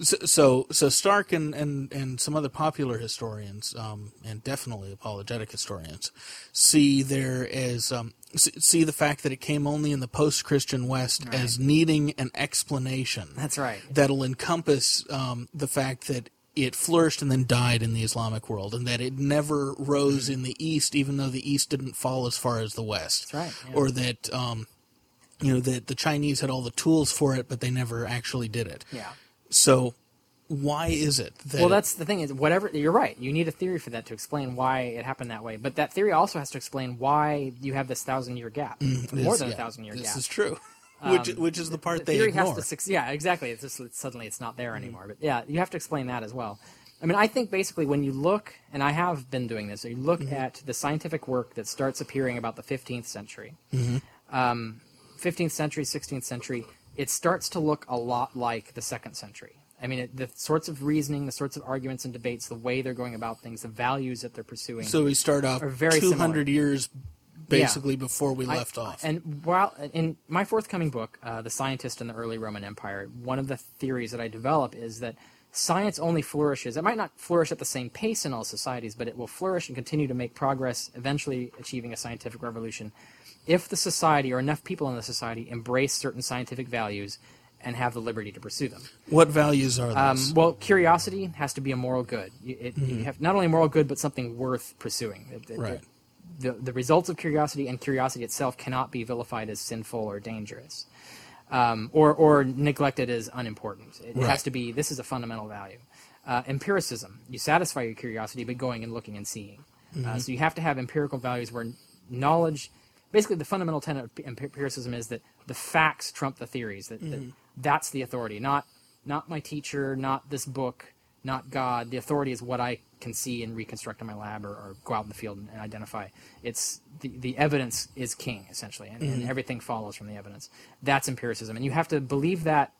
So, so, so Stark and, and, and some other popular historians, um, and definitely apologetic historians, see there as um, see the fact that it came only in the post-Christian West right. as needing an explanation. That's right. That'll encompass um, the fact that it flourished and then died in the Islamic world, and that it never rose mm-hmm. in the East, even though the East didn't fall as far as the West. That's right. Yeah. Or that um, you know that the Chinese had all the tools for it, but they never actually did it. Yeah. So why is it that... Well, that's the thing. Is whatever You're right. You need a theory for that to explain why it happened that way. But that theory also has to explain why you have this thousand-year gap, mm, more this, than yeah, a thousand-year gap. This is true, um, which, which is the part the, the they theory ignore. Has to, yeah, exactly. It's just, it's, suddenly it's not there anymore. Mm. But yeah, you have to explain that as well. I mean, I think basically when you look, and I have been doing this, so you look mm-hmm. at the scientific work that starts appearing about the fifteenth century, mm-hmm. um, fifteenth century, sixteenth century, it starts to look a lot like the second century. I mean, it, the sorts of reasoning, the sorts of arguments and debates, the way they're going about things, the values that they're pursuing. So we start off two hundred similar. Years basically yeah. before we I, left off. And while in my forthcoming book, uh, The Scientist in the Early Roman Empire, one of the theories that I develop is that science only flourishes. It might not flourish at the same pace in all societies, but it will flourish and continue to make progress, eventually achieving a scientific revolution, if the society or enough people in the society embrace certain scientific values and have the liberty to pursue them. What values are those? Um, well, curiosity has to be a moral good. It, mm-hmm. You have not only a moral good, but something worth pursuing. It, it, right. The, the results of curiosity and curiosity itself cannot be vilified as sinful or dangerous, um, or, or neglected as unimportant. It, right. it has to be, this is a fundamental value. Uh, empiricism, you satisfy your curiosity by going and looking and seeing. Mm-hmm. Uh, so you have to have empirical values where knowledge... Basically, the fundamental tenet of empiricism is that the facts trump the theories. That, mm. that that's the authority, not not my teacher, not this book, not God. The authority is what I can see and reconstruct in my lab, or, or go out in the field and, and identify. It's the, the evidence is king, essentially, and, mm. and everything follows from the evidence. That's empiricism, and you have to believe that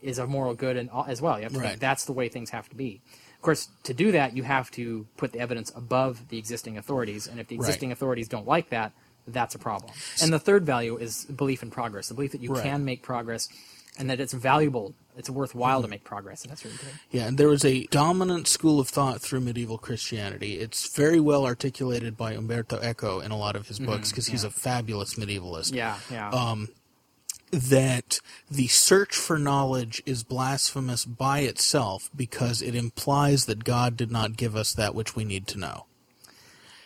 is a moral good and as well. You have to right. think that's the way things have to be. Of course, to do that, you have to put the evidence above the existing authorities, and if the existing right. authorities don't like that, that's a problem. And the third value is belief in progress, the belief that you right. can make progress and that it's valuable, it's worthwhile mm-hmm. to make progress. And that's really good. Yeah, and there was a dominant school of thought through medieval Christianity. It's very well articulated by Umberto Eco in a lot of his books because mm-hmm, yeah. he's a fabulous medievalist. Yeah, yeah. Um, that the search for knowledge is blasphemous by itself because it implies that God did not give us that which we need to know.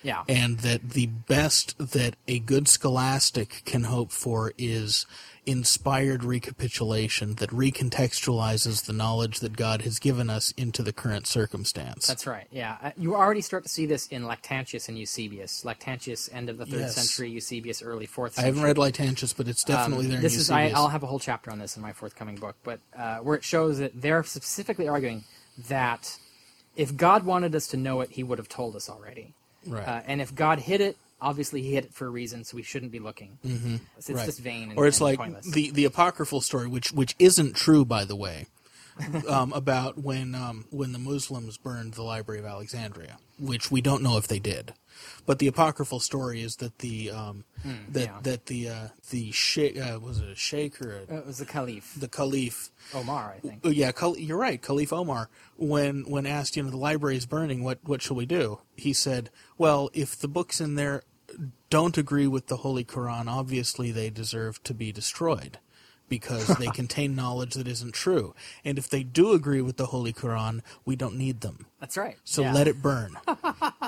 Yeah. And that the best that a good scholastic can hope for is inspired recapitulation that recontextualizes the knowledge that God has given us into the current circumstance. That's right, yeah. You already start to see this in Lactantius and Eusebius. Lactantius, end of the third yes. century, Eusebius, early fourth century. I haven't read Lactantius, but it's definitely um, there in this Eusebius. Is, I, I'll have a whole chapter on this in my forthcoming book, but uh, where it shows that they're specifically arguing that if God wanted us to know it, he would have told us already. Right. Uh, and if God hid it, obviously he hid it for a reason, so we shouldn't be looking. Mm-hmm. It's right. just vain and, or it's and like pointless. The, the apocryphal story, which which isn't true, by the way, um, about when um, when the Muslims burned the Library of Alexandria, which we don't know if they did. But the apocryphal story is that the um, mm, that yeah. that the uh, the sheikh uh, was it a sheikh or a, uh, it was the caliph the caliph Omar I think yeah Cal- you're right Caliph Omar when when asked you know the library is burning what what shall we do he said well if the books in there don't agree with the Holy Quran obviously they deserve to be destroyed because they contain knowledge that isn't true. And if they do agree with the Holy Quran, we don't need them. That's right. So yeah. let it burn.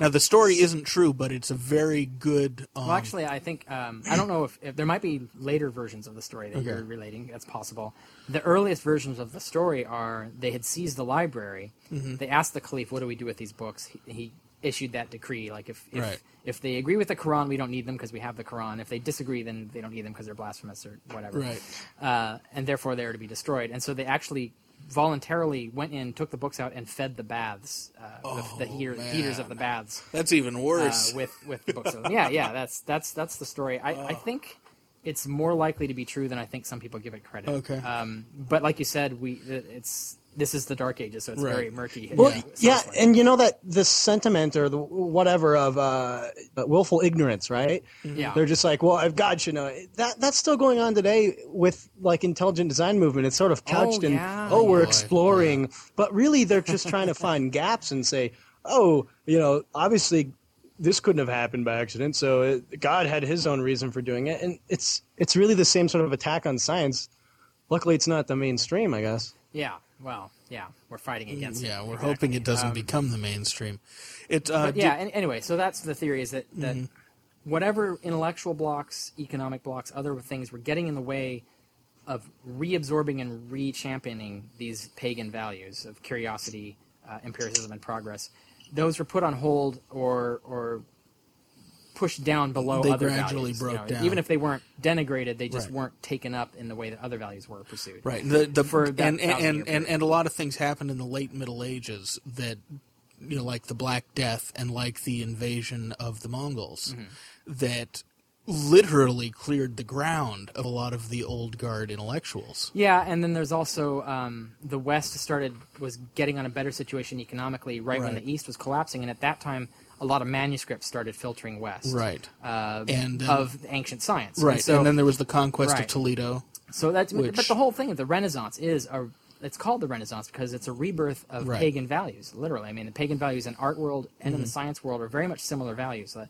Now, the story isn't true, but it's a very good... Um, well, actually, I think... Um, I don't know if, if... There might be later versions of the story that okay. you're relating. That's possible. The earliest versions of the story are they had seized the library. Mm-hmm. They asked the Caliph, what do we do with these books? He... he issued that decree, like if if, right. if they agree with the Quran, we don't need them because we have the Quran. If they disagree, then they don't need them because they're blasphemous or whatever. Right. Uh, and therefore, they are to be destroyed. And so they actually voluntarily went in, took the books out, and fed the baths, uh, oh, the, the heater, heaters of the baths. That's even worse. Uh, with with the books. yeah, yeah, that's that's that's the story. I, oh. I think it's more likely to be true than I think some people give it credit. Okay. Um, but like you said, we it's this is the Dark Ages, so it's right. very murky. Well, yeah, yeah and you know that this sentiment or the whatever of uh, willful ignorance, right? Yeah. They're just like, well, if God should know. That, that's still going on today with like intelligent design movement. It's sort of couched oh, in, yeah. oh, we're exploring. Yeah. But really they're just trying to find gaps and say, oh, you know, obviously this couldn't have happened by accident. So it, God had his own reason for doing it. And it's it's really the same sort of attack on science. Luckily, it's not the mainstream, I guess. Yeah. Well, yeah, we're fighting against yeah, it. Yeah, we're exactly. hoping it doesn't um, become the mainstream. It. Uh, but yeah, do- anyway, so that's the theory is that, that mm-hmm. whatever intellectual blocks, economic blocks, other things were getting in the way of reabsorbing and re-championing these pagan values of curiosity, uh, empiricism, and progress, those were put on hold or or pushed down below they other gradually values. Broke you know, down. Even if they weren't denigrated, they just right. weren't taken up in the way that other values were pursued. Right. The, the, For that and, and, and, and a lot of things happened in the late Middle Ages that, you know, like the Black Death and like the invasion of the Mongols, mm-hmm. that literally cleared the ground of a lot of the old guard intellectuals. Yeah, and then there's also um, the West started was getting on a better situation economically right, right when the East was collapsing, and at that time a lot of manuscripts started filtering west, right, uh, and um, of ancient science, right. And, so, and then there was the conquest right. of Toledo. So that's which, but the whole thing of the Renaissance is a it's called the Renaissance because it's a rebirth of right. pagan values. Literally, I mean the pagan values in art world and mm-hmm. in the science world are very much similar values. Uh,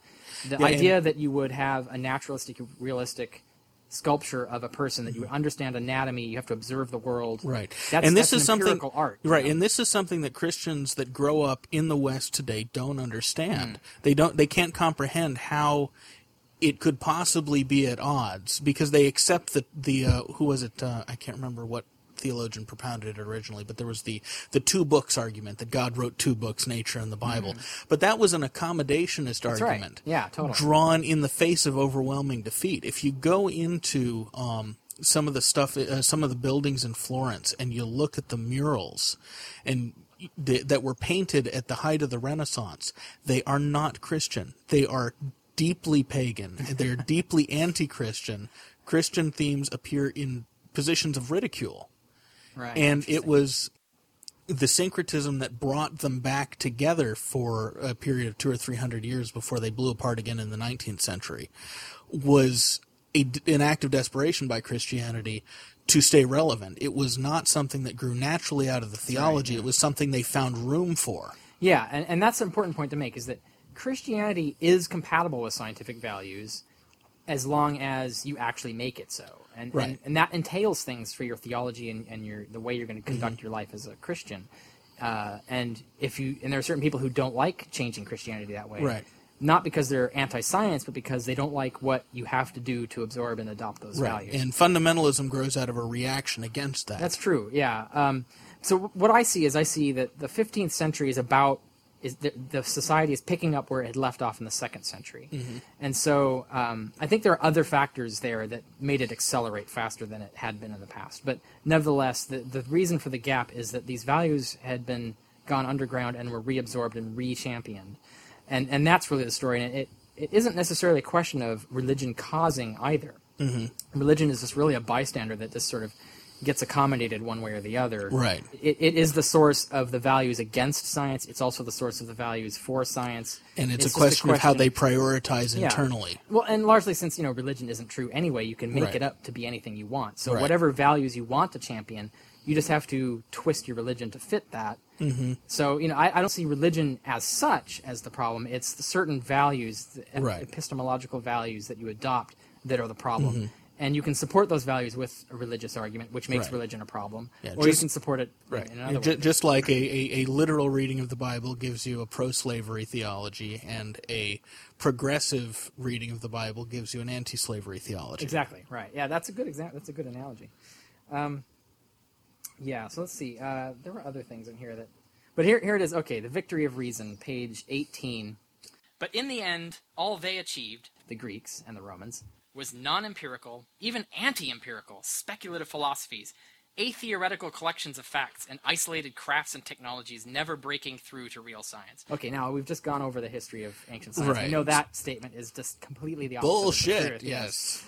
The yeah, idea and, that you would have a naturalistic, realistic sculpture of a person, that you would understand anatomy, you have to observe the world. Right. That's, and this that's is an empirical something, art. Right, you know? And this is something that Christians that grow up in the West today don't understand. Mm. They don't. They can't comprehend how it could possibly be at odds because they accept the, the uh, who was it, uh, I can't remember what theologian propounded it originally, but there was the, the two books argument that God wrote two books, nature and the Bible. Mm-hmm. But that was an accommodationist That's argument. Right. Yeah, totally. Drawn in the face of overwhelming defeat. If you go into um, some of the stuff, uh, some of the buildings in Florence, and you look at the murals and th- that were painted at the height of the Renaissance, they are not Christian. They are deeply pagan. They're deeply anti-Christian. Christian themes appear in positions of ridicule. Right, and it was the syncretism that brought them back together for a period of two or three hundred years before they blew apart again in the nineteenth century was a, an act of desperation by Christianity to stay relevant. It was not something that grew naturally out of the theology. Right, yeah. It was something they found room for. Yeah, and, and that's an important point to make is that Christianity is compatible with scientific values as long as you actually make it so. And, right. and and that entails things for your theology and, and your the way you're going to conduct mm-hmm. your life as a Christian. Uh, and if you and there are certain people who don't like changing Christianity that way, right. not because they're anti-science, but because they don't like what you have to do to absorb and adopt those right. values. And fundamentalism grows out of a reaction against that. That's true, yeah. Um, so what I see is I see that the fifteenth century is about is the, the society is picking up where it had left off in the second century. Mm-hmm. And so um, I think there are other factors there that made it accelerate faster than it had been in the past. But nevertheless, the, the reason for the gap is that these values had been gone underground and were reabsorbed and re-championed. And and that's really the story. And it, it isn't necessarily a question of religion causing either. Mm-hmm. Religion is just really a bystander that just sort of gets accommodated one way or the other. Right. It, it is the source of the values against science. It's also the source of the values for science. And it's, it's a, question a question of how they prioritize yeah. internally. Well, and largely since, you know, religion isn't true anyway, you can make right. it up to be anything you want. So right. whatever values you want to champion, you just have to twist your religion to fit that. Mm-hmm. So, you know, I, I don't see religion as such as the problem. It's the certain values, the right. epistemological values that you adopt that are the problem. Mm-hmm. And you can support those values with a religious argument, which makes right. religion a problem. Yeah, or just, you can support it right. in another way. Just like a, a, a literal reading of the Bible gives you a pro-slavery theology, and a progressive reading of the Bible gives you an anti-slavery theology. Exactly, right. Yeah, that's a good example. That's a good analogy. Um, yeah, so let's see. Uh, there were other things in here that... But here, here it is. Okay, The Victory of Reason, page eighteen. But in the end, all they achieved, the Greeks and the Romans... was non-empirical, even anti-empirical, speculative philosophies, atheoretical collections of facts, and isolated crafts and technologies never breaking through to real science. Okay, now we've just gone over the history of ancient science. Right. I know that statement is just completely the opposite. Bullshit, of the truth, yes.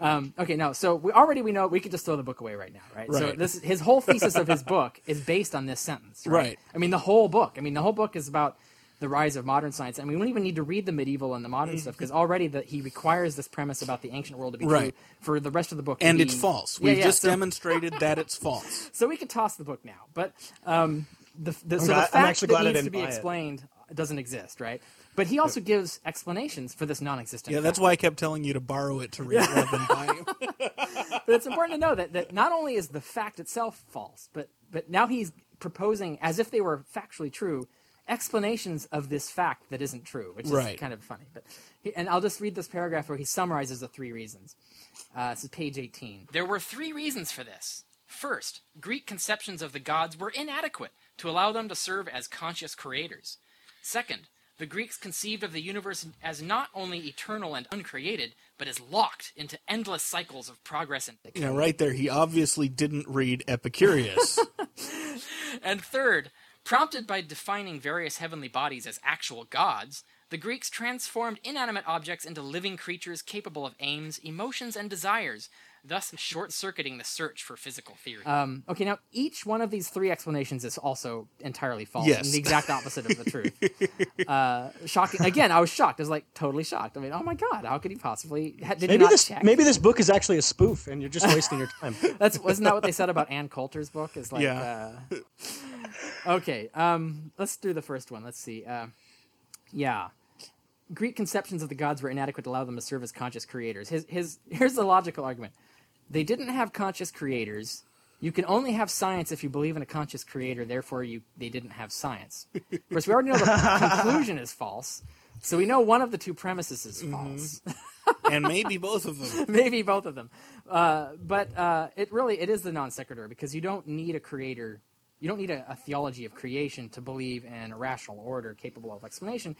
Um, okay, no. So we already we know we could just throw the book away right now, right? right. So this his whole thesis of his book is based on this sentence, right? right? I mean, the whole book. I mean, the whole book is about the rise of modern science, and we don't even need to read the medieval and the modern stuff because already that he requires this premise about the ancient world to be right. true for the rest of the book. And be, it's false. We've yeah, yeah, just so, demonstrated that it's false. So we could toss the book now, but um, the, the, so glad, the fact that needs to be explained it. doesn't exist, right? But he also gives explanations for this non-existent. Yeah, that's fact. why I kept telling you to borrow it to read rather than buy it. But it's important to know that, that not only is the fact itself false, but but now he's proposing, as if they were factually true, explanations of this fact that isn't true, which is right. kind of funny. But he, and I'll just read this paragraph where he summarizes the three reasons. Uh, this is page eighteen. There were three reasons for this. First, Greek conceptions of the gods were inadequate to allow them to serve as conscious creators. Second, the Greeks conceived of the universe as not only eternal and uncreated, but as locked into endless cycles of progress and decay. Yeah, right there, he obviously didn't read Epicurus. And third, prompted by defining various heavenly bodies as actual gods, the Greeks transformed inanimate objects into living creatures capable of aims, emotions, and desires, thus short-circuiting the search for physical theory. Um, okay, now each one of these three explanations is also entirely false, yes. and the exact opposite of the truth. Uh, shocking! Again, I was shocked. I was like totally shocked. I mean, oh my god, how could he possibly? Ha- did maybe he not this check? Maybe this book is actually a spoof, and you're just wasting your time. That's wasn't that what they said about Ann Coulter's book? Is like, yeah. Uh, okay, um, let's do the first one. Let's see. Uh, yeah. Greek conceptions of the gods were inadequate to allow them to serve as conscious creators. His his here's the logical argument. They didn't have conscious creators. You can only have science if you believe in a conscious creator. Therefore, you they didn't have science. Of course, we already know the conclusion is false. So we know one of the two premises is false. Mm-hmm. And maybe both of them. Maybe both of them. Uh, but uh, it really it is the non sequitur because you don't need a creator. You don't need a, a theology of creation to believe in a rational order capable of explanation.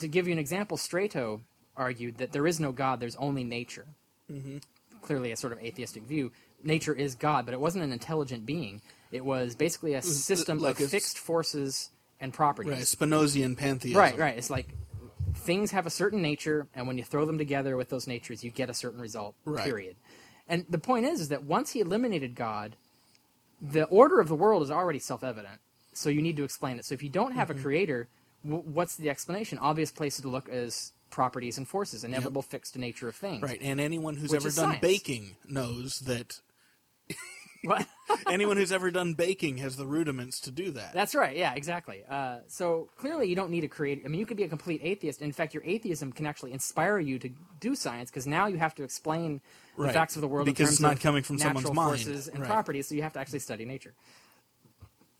To give you an example, Strato argued that there is no God. There's only nature. Mm-hmm. Clearly a sort of atheistic view. Nature is God, but it wasn't an intelligent being. It was basically a system like of fixed forces and properties. Right, Spinozian pantheism. Right, right. It's like things have a certain nature, and when you throw them together with those natures, you get a certain result, right. period. And the point is, is that once he eliminated God, the order of the world is already self-evident, so you need to explain it. So if you don't have mm-hmm. a creator, w- what's the explanation? Obvious place to look is properties and forces, inevitable yep. fixed nature of things. Right, and anyone who's Which ever done science. baking knows that... What? Anyone who's ever done baking has the rudiments to do that. That's right, yeah, exactly. Uh, so clearly you don't need to create... I mean, you could be a complete atheist. In fact, your atheism can actually inspire you to do science, because now you have to explain right. the facts of the world because in terms it's not of coming from natural someone's mind. forces and right. properties, so you have to actually study nature.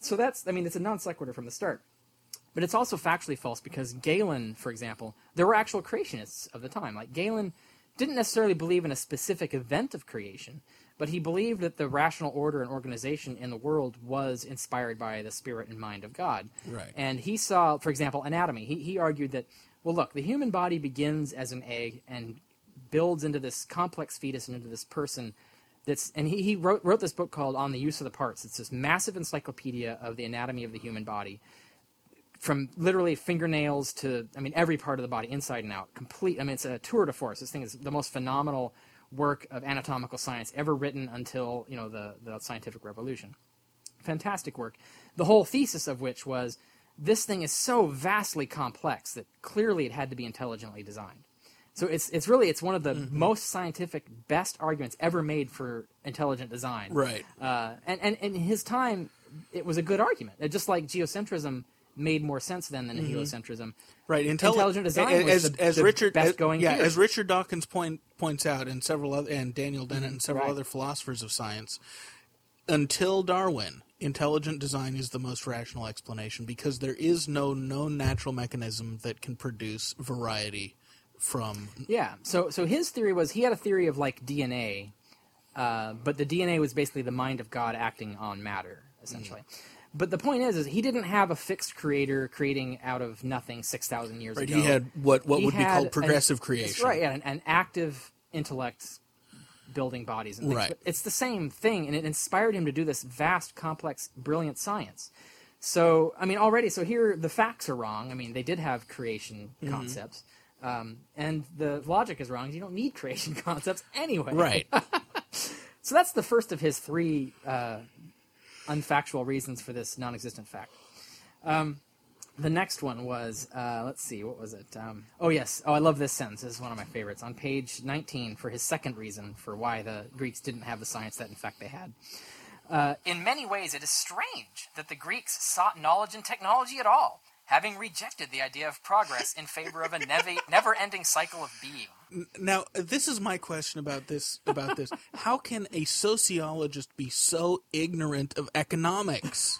So that's... I mean, it's a non sequitur from the start. But it's also factually false because Galen, for example, there were actual creationists of the time. Like Galen didn't necessarily believe in a specific event of creation, but he believed that the rational order and organization in the world was inspired by the spirit and mind of God. Right. And he saw, for example, anatomy. He he argued that, well, look, the human body begins as an egg and builds into this complex fetus and into this person. That's, and he, he wrote, wrote this book called On the Use of the Parts. It's this massive encyclopedia of the anatomy of the human body. From literally fingernails to, I mean, every part of the body, inside and out, complete. I mean, it's a tour de force. This thing is the most phenomenal work of anatomical science ever written until, you know, the, the scientific revolution. Fantastic work. The whole thesis of which was this thing is so vastly complex that clearly it had to be intelligently designed. So it's it's really it's one of the mm-hmm. most scientific, best arguments ever made for intelligent design. Right. Uh, and, and, and in his time, it was a good argument. It, just like geocentrism made more sense then than mm-hmm. heliocentrism. Right. Intelli- Intelligent design as, was the, as the Richard, best as, going Yeah, theory. As Richard Dawkins point, points out, and several other, and Daniel Dennett mm-hmm. and several right. other philosophers of science, until Darwin, intelligent design is the most rational explanation because there is no known natural mechanism that can produce variety from... Yeah. So, so his theory was he had a theory of like D N A, uh, but the D N A was basically the mind of God acting on matter, essentially. Mm. But the point is, is he didn't have a fixed creator creating out of nothing six thousand years right, ago. He had what what he would be called progressive an, creation. Right, yeah, an, an active intellect building bodies and things. Right. But it's the same thing, and it inspired him to do this vast, complex, brilliant science. So I mean already so here the facts are wrong. I mean, they did have creation mm-hmm. concepts. Um, and the logic is wrong. You don't need creation concepts anyway. Right. So that's the first of his three uh, unfactual reasons for this non-existent fact. Um, the next one was, uh, let's see, what was it? Um, oh, yes. Oh, I love this sentence. This is one of my favorites. On page nineteen, for his second reason for why the Greeks didn't have the science that, in fact, they had. Uh, in many ways, it is strange that the Greeks sought knowledge and technology at all, having rejected the idea of progress in favor of a nev- never-ending cycle of being. Now, this is my question about this. About this, how can a sociologist be so ignorant of economics?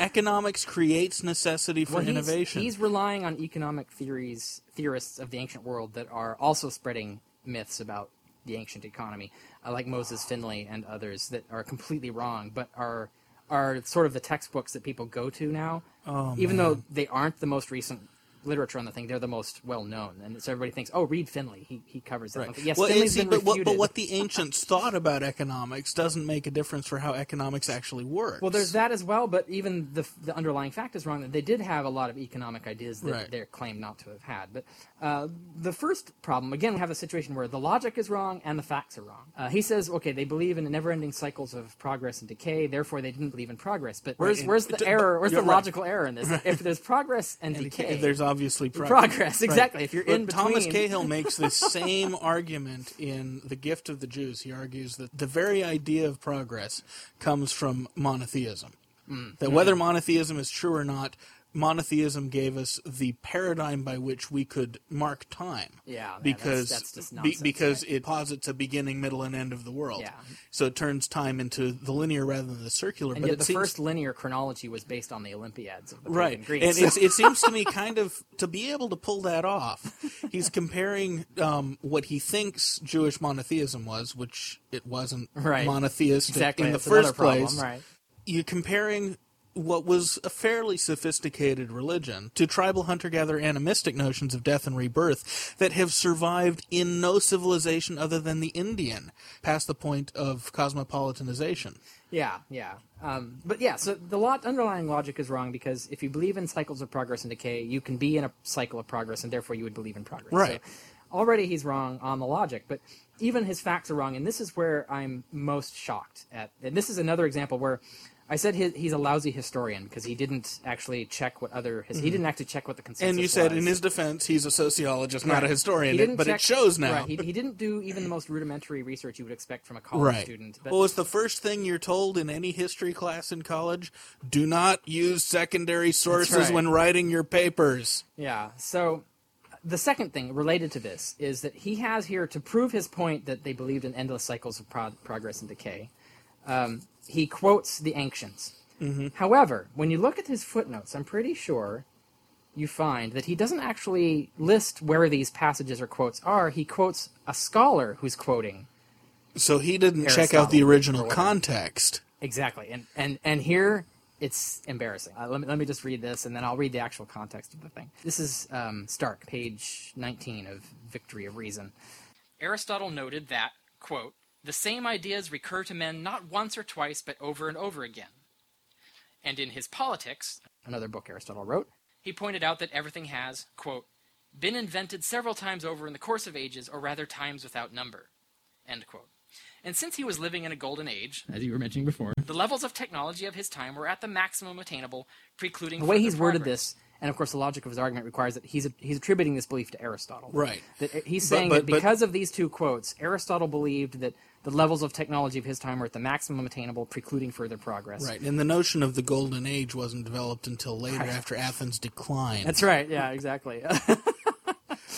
Economics creates necessity for well, he's, innovation. He's relying on economic theories, theorists of the ancient world that are also spreading myths about the ancient economy, uh, like Moses Finley and others that are completely wrong, but are are sort of the textbooks that people go to now. Oh, even man. Though they aren't the most recent literature on the thing, they're the most well-known. And so everybody thinks, oh, read Finley. He he covers that. Right. Yes, well, Finley's see, been but, refuted. But what the ancients thought about economics doesn't make a difference for how economics actually works. Well, there's that as well, but even the the underlying fact is wrong. That they did have a lot of economic ideas that right. they're claimed not to have had. But uh, the first problem, again, we have a situation where the logic is wrong and the facts are wrong. Uh, he says, okay, they believe in the never-ending cycles of progress and decay, therefore they didn't believe in progress. But where's, where's the error, where's the logical right. error in this? Right. If there's progress and, and decay... There's obviously progress. Progress, exactly. Right. If you're in between. Thomas Cahill makes this same argument in The Gift of the Jews. He argues that the very idea of progress comes from monotheism. Mm. That whether monotheism is true or not, monotheism gave us the paradigm by which we could mark time. Yeah, because, that's, that's just nonsense, be, because right? it posits a beginning, middle, and end of the world. Yeah. So it turns time into the linear rather than the circular. And but yet it the seems, first linear chronology was based on the Olympiads of the right. Roman Greece. And so. it's, it seems to me kind of, to be able to pull that off, he's comparing um, what he thinks Jewish monotheism was, which it wasn't right. monotheistic exactly. in that's the first problem, place. Right. You're comparing what was a fairly sophisticated religion to tribal hunter-gatherer animistic notions of death and rebirth that have survived in no civilization other than the Indian, past the point of cosmopolitanization. Yeah, yeah. Um, but yeah, so the lot underlying logic is wrong because if you believe in cycles of progress and decay, you can be in a cycle of progress and therefore you would believe in progress. Right. So already he's wrong on the logic, but even his facts are wrong, and this is where I'm most shocked at. And this is another example where I said he, he's a lousy historian because he didn't actually check what other his, mm-hmm. he didn't actually check what the consensus was. And you said was. In his defense, he's a sociologist, right. not a historian, it, but check, it shows now. Right. He, he didn't do even the most rudimentary research you would expect from a college right. student. But well, it's the first thing you're told in any history class in college: do not use secondary sources right. when writing your papers. Yeah. So the second thing related to this is that he has here to prove his point that they believed in endless cycles of pro- progress and decay. Um, He quotes the ancients. Mm-hmm. However, when you look at his footnotes, I'm pretty sure you find that he doesn't actually list where these passages or quotes are. He quotes a scholar who's quoting. So he didn't Aristotle check out the original context. Exactly. And and, and here it's embarrassing. Uh, let me, let me just read this, and then I'll read the actual context of the thing. This is um, Stark, page nineteen of Victory of Reason. Aristotle noted that, quote, the same ideas recur to men not once or twice, but over and over again. And in his Politics, another book Aristotle wrote, he pointed out that everything has, quote, been invented several times over in the course of ages, or rather times without number, end quote. And since he was living in a golden age, as you were mentioning before, the levels of technology of his time were at the maximum attainable, precluding the way he's worded this. And, of course, the logic of his argument requires that he's he's attributing this belief to Aristotle. Right. That he's saying but, but, that because but, of these two quotes, Aristotle believed that the levels of technology of his time were at the maximum attainable, precluding further progress. Right. And the notion of the Golden Age wasn't developed until later right. after Athens declined. That's right. Yeah, exactly.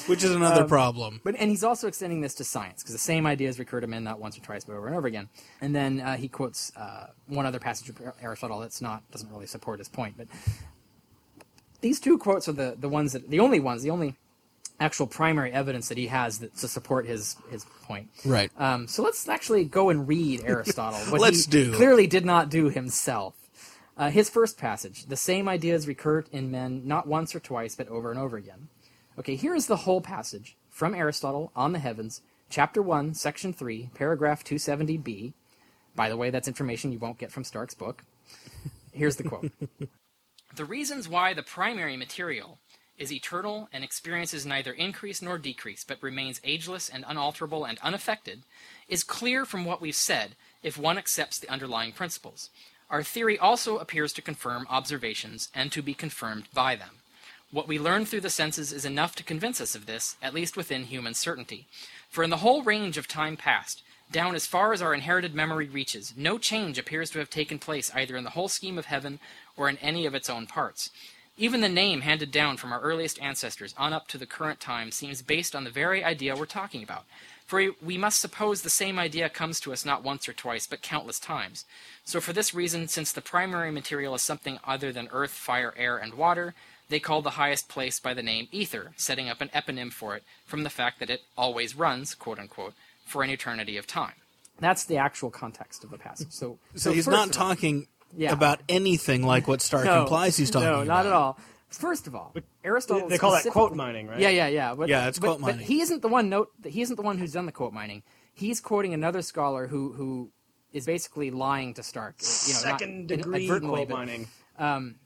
Which is another um, problem. But and he's also extending this to science, because the same ideas recur to men not once or twice, but over and over again. And then uh, he quotes uh, one other passage of Aristotle that's not doesn't really support his point, but... These two quotes are the, the ones that the only ones, the only actual primary evidence that he has that, to support his, his point. Right. Um, so let's actually go and read Aristotle. What let's he do. Clearly did not do himself. Uh, his first passage: the same ideas recur in men not once or twice, but over and over again. Okay, here is the whole passage from Aristotle on the heavens, chapter one, section three, paragraph two seventy b. By the way, that's information you won't get from Stark's book. Here's the quote. The reasons why the primary material is eternal and experiences neither increase nor decrease, but remains ageless and unalterable and unaffected, is clear from what we've said if one accepts the underlying principles. Our theory also appears to confirm observations and to be confirmed by them. What we learn through the senses is enough to convince us of this, at least within human certainty. For in the whole range of time past, down as far as our inherited memory reaches, no change appears to have taken place either in the whole scheme of heaven or in any of its own parts. Even the name handed down from our earliest ancestors on up to the current time seems based on the very idea we're talking about. For we must suppose the same idea comes to us not once or twice, but countless times. So for this reason, since the primary material is something other than earth, fire, air, and water, they call the highest place by the name ether, setting up an eponym for it from the fact that it always runs, quote unquote, for an eternity of time. That's the actual context of the passage. So, so, so he's not talking all, yeah. about anything like what Stark no, implies he's talking about. No, not about. at all. First of all, but Aristotle. They call that quote mining, right? Yeah, yeah, yeah. But, yeah, it's but, quote mining. But he isn't the one. Note that he isn't the one who's done the quote mining. He's quoting another scholar who who is basically lying to Stark. You know, Second not, degree quote but, mining. Um,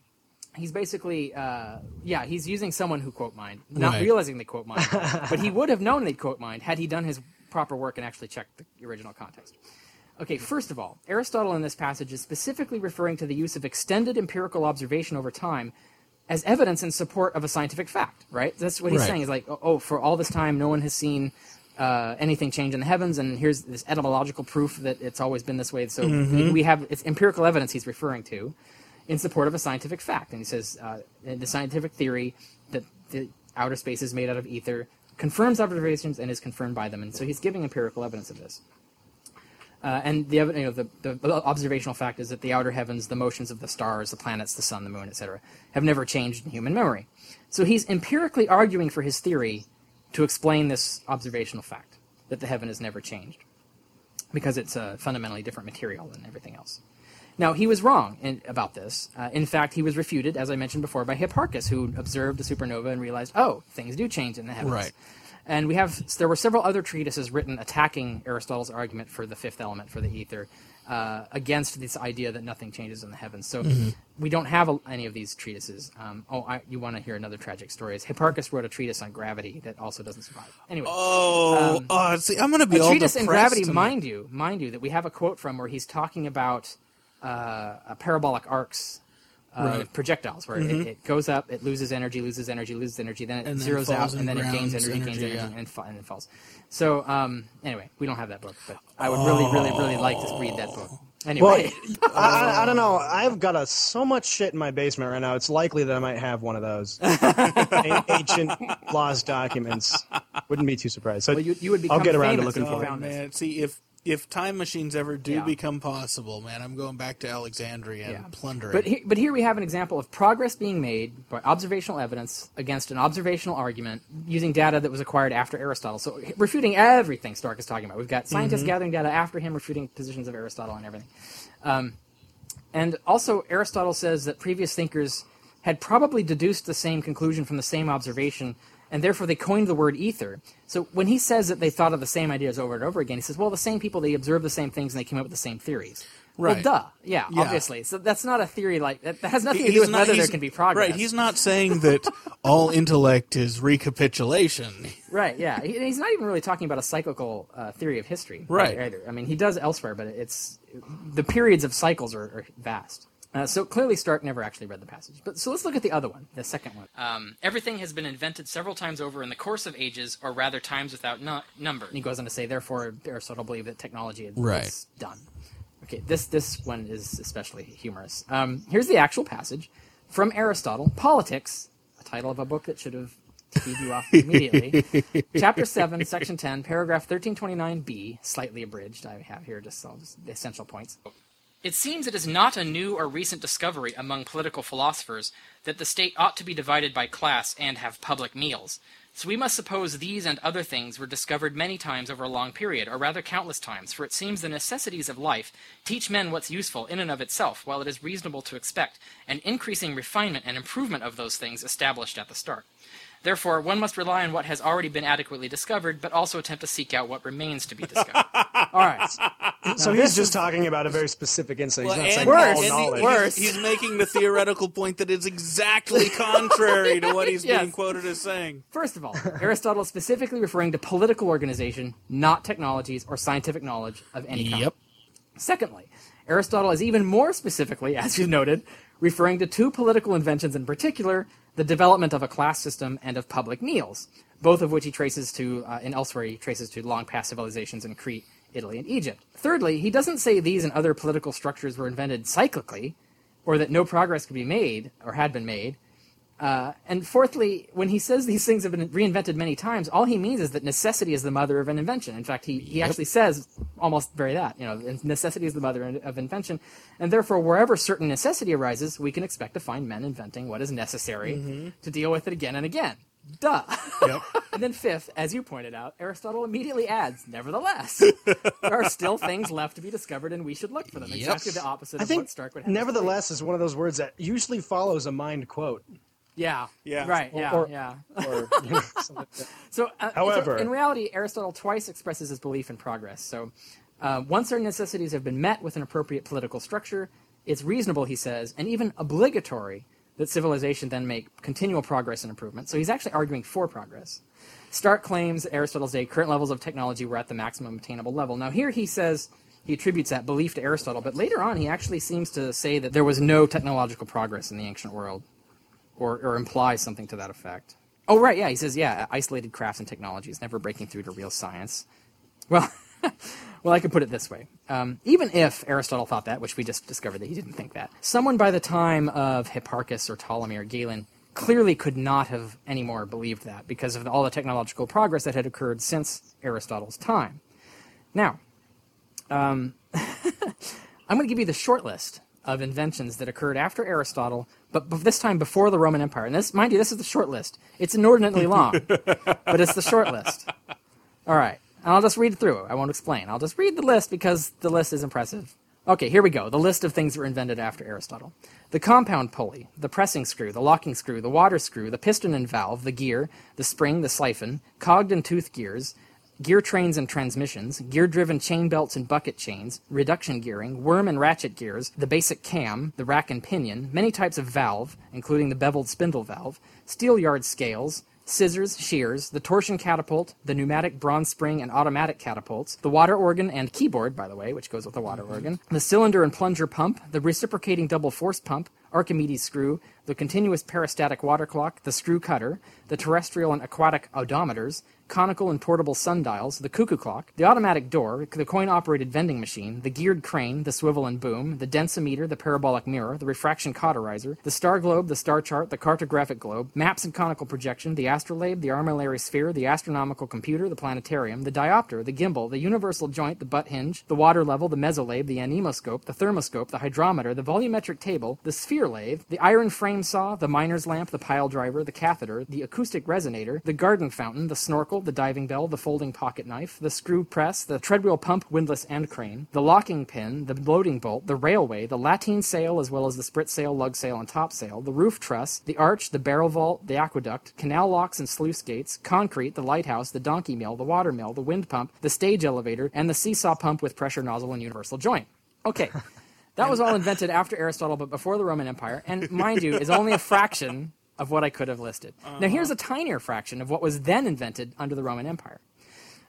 He's basically, uh, yeah, he's using someone who quote mined, not right. realizing they quote mined. But he would have known they quote mined had he done his proper work and actually checked the original context. Okay, first of all, Aristotle in this passage is specifically referring to the use of extended empirical observation over time as evidence in support of a scientific fact, right? That's what he's right. saying. He's like, oh, oh, for all this time, no one has seen uh, anything change in the heavens, and here's this etymological proof that it's always been this way. So mm-hmm. we have it's empirical evidence he's referring to. In support of a scientific fact. And he says, uh, the scientific theory that the outer space is made out of ether confirms observations and is confirmed by them. And so he's giving empirical evidence of this. Uh, and the, you know, the, the observational fact is that the outer heavens, the motions of the stars, the planets, the sun, the moon, et cetera, have never changed in human memory. So he's empirically arguing for his theory to explain this observational fact, that the heaven has never changed, because it's a fundamentally different material than everything else. Now, he was wrong in, about this. Uh, in fact, he was refuted, as I mentioned before, by Hipparchus, who observed a supernova and realized, oh, things do change in the heavens. Right. And we have there were several other treatises written attacking Aristotle's argument for the fifth element, for the ether, uh, against this idea that nothing changes in the heavens. So mm-hmm. we don't have a, any of these treatises. Um, oh, I, you want to hear another tragic story? Is Hipparchus wrote a treatise on gravity that also doesn't survive. Anyway. Oh, um, oh see, I'm going to be all depressed. A treatise on gravity, and... mind you, mind you, that we have a quote from where he's talking about Uh, a parabolic arcs uh, right. projectiles where mm-hmm. it, it goes up, it loses energy, loses energy, loses energy, then it and zeroes then out, and, and then it gains energy, energy gains energy, yeah. and, fa- and then falls. So um, anyway, we don't have that book, but I would oh. really, really, really like to read that book. Anyway, well, I, I don't know. I've got a, so much shit in my basement right now. It's likely that I might have one of those ancient lost documents. Wouldn't be too surprised. So well, you, you would I'll get around to looking for it. Man, see if. If time machines ever do yeah. become possible, man, I'm going back to Alexandria and yeah. plundering. But here, but here we have an example of progress being made by observational evidence against an observational argument using data that was acquired after Aristotle. So refuting everything Stark is talking about. We've got scientists mm-hmm. gathering data after him, refuting positions of Aristotle and everything. Um, and also Aristotle says that previous thinkers had probably deduced the same conclusion from the same observation, and therefore they coined the word ether. So when he says that they thought of the same ideas over and over again, he says, well, the same people, they observed the same things and they came up with the same theories. Right. Well, duh. Yeah, yeah, obviously. So that's not a theory like that. That has nothing he's to do with not, whether there can be progress. Right, he's not saying that all intellect is recapitulation. Right, yeah. He, he's not even really talking about a cyclical uh, theory of history. Right. Either. I mean, he does elsewhere, but it's the periods of cycles are, are vast. Uh, so clearly Stark never actually read the passage. But so let's look at the other one, the second one. Um, everything has been invented several times over in the course of ages, or rather times without no- number. And he goes on to say, therefore, Aristotle believed that technology is right. done. Okay, this, this one is especially humorous. Um, here's the actual passage from Aristotle, Politics, a title of a book that should have teed you off immediately. Chapter seven, Section ten, paragraph thirteen twenty-nine b, slightly abridged. I have here just, so just the essential points. It seems it is not a new or recent discovery among political philosophers that the state ought to be divided by class and have public meals. So we must suppose these and other things were discovered many times over a long period, or rather countless times, for it seems the necessities of life teach men what's useful in and of itself, while it is reasonable to expect an increasing refinement and improvement of those things established at the start. Therefore, one must rely on what has already been adequately discovered, but also attempt to seek out what remains to be discovered. All right. So now, he's just is, talking about a very specific insight. Well, he's not and, saying all knowledge. He, worse. He's, he's making the theoretical point that is exactly contrary to what he's yes. being quoted as saying. First of all, Aristotle is specifically referring to political organization, not technologies or scientific knowledge of any yep. kind. Secondly, Aristotle is even more specifically, as you noted, referring to two political inventions in particular, the development of a class system and of public meals, both of which he traces to, uh, and elsewhere he traces to long past civilizations in Crete, Italy, and Egypt. Thirdly, he doesn't say these and other political structures were invented cyclically, or that no progress could be made, or had been made. Uh, and fourthly, when he says these things have been reinvented many times, all he means is that necessity is the mother of an invention. In fact, he, he yep. actually says almost very that, you know, necessity is the mother of invention. And therefore, wherever certain necessity arises, we can expect to find men inventing what is necessary mm-hmm. to deal with it again and again. Duh. Yep. And then fifth, as you pointed out, Aristotle immediately adds, nevertheless, there are still things left to be discovered and we should look for them. Yep. Exactly the opposite I of think what Stark would have nevertheless is one of those words that usually follows a mined quote. Yeah, yeah, right, yeah, or, yeah. Or, you know, something like that. So, uh, however, so in reality, Aristotle twice expresses his belief in progress. So, uh, once our necessities have been met with an appropriate political structure, it's reasonable, he says, and even obligatory, that civilization then make continual progress and improvement. So he's actually arguing for progress. Stark claims Aristotle's day current levels of technology were at the maximum attainable level. Now here he says he attributes that belief to Aristotle, but later on he actually seems to say that there was no technological progress in the ancient world. Or, or imply something to that effect. Oh, right, yeah, he says, yeah, isolated crafts and technologies, never breaking through to real science. Well, well, I could put it this way. Um, even if Aristotle thought that, which we just discovered that he didn't think that, someone by the time of Hipparchus or Ptolemy or Galen clearly could not have anymore believed that because of all the technological progress that had occurred since Aristotle's time. Now, um, I'm going to give you the short list of inventions that occurred after Aristotle, but this time before the Roman Empire. And this, mind you, this is the short list. It's inordinately long, but it's the short list. All right. And I'll just read through it. I won't explain. I'll just read the list because the list is impressive. Okay, here we go. The list of things that were invented after Aristotle. The compound pulley, the pressing screw, the locking screw, the water screw, the piston and valve, the gear, the spring, the siphon, cogged and toothed gears, gear trains and transmissions, gear-driven chain belts and bucket chains, reduction gearing, worm and ratchet gears, the basic cam, the rack and pinion, many types of valve, including the beveled spindle valve, steel yard scales, scissors, shears, the torsion catapult, the pneumatic bronze spring and automatic catapults, the water organ and keyboard, by the way, which goes with the water organ, the cylinder and plunger pump, the reciprocating double force pump, Archimedes screw, the continuous peristatic water clock, the screw cutter, the terrestrial and aquatic odometers, conical and portable sundials, the cuckoo clock, the automatic door, the coin-operated vending machine, the geared crane, the swivel and boom, the densometer, the parabolic mirror, the refraction cauterizer, the star globe, the star chart, the cartographic globe, maps and conical projection, the astrolabe, the armillary sphere, the astronomical computer, the planetarium, the diopter, the gimbal, the universal joint, the butt hinge, the water level, the mesolabe, the anemoscope, the thermoscope, the hydrometer, the volumetric table, the sphere lathe, the iron frame saw, the miner's lamp, the pile driver, the catheter, the acoustic resonator, the garden fountain, the snorkel, the diving bell, the folding pocket knife, the screw press, the treadwheel pump, windlass and crane, the locking pin, the loading bolt, the railway, the lateen sail as well as the sprit sail, lug sail, and topsail, the roof truss, the arch, the barrel vault, the aqueduct, canal locks and sluice gates, concrete, the lighthouse, the donkey mill, the water mill, the wind pump, the stage elevator, and the seesaw pump with pressure nozzle and universal joint. Okay. That was all invented after Aristotle but before the Roman Empire, and mind you, is only a fraction of what I could have listed. Uh-huh. Now here's a tinier fraction of what was then invented under the Roman Empire.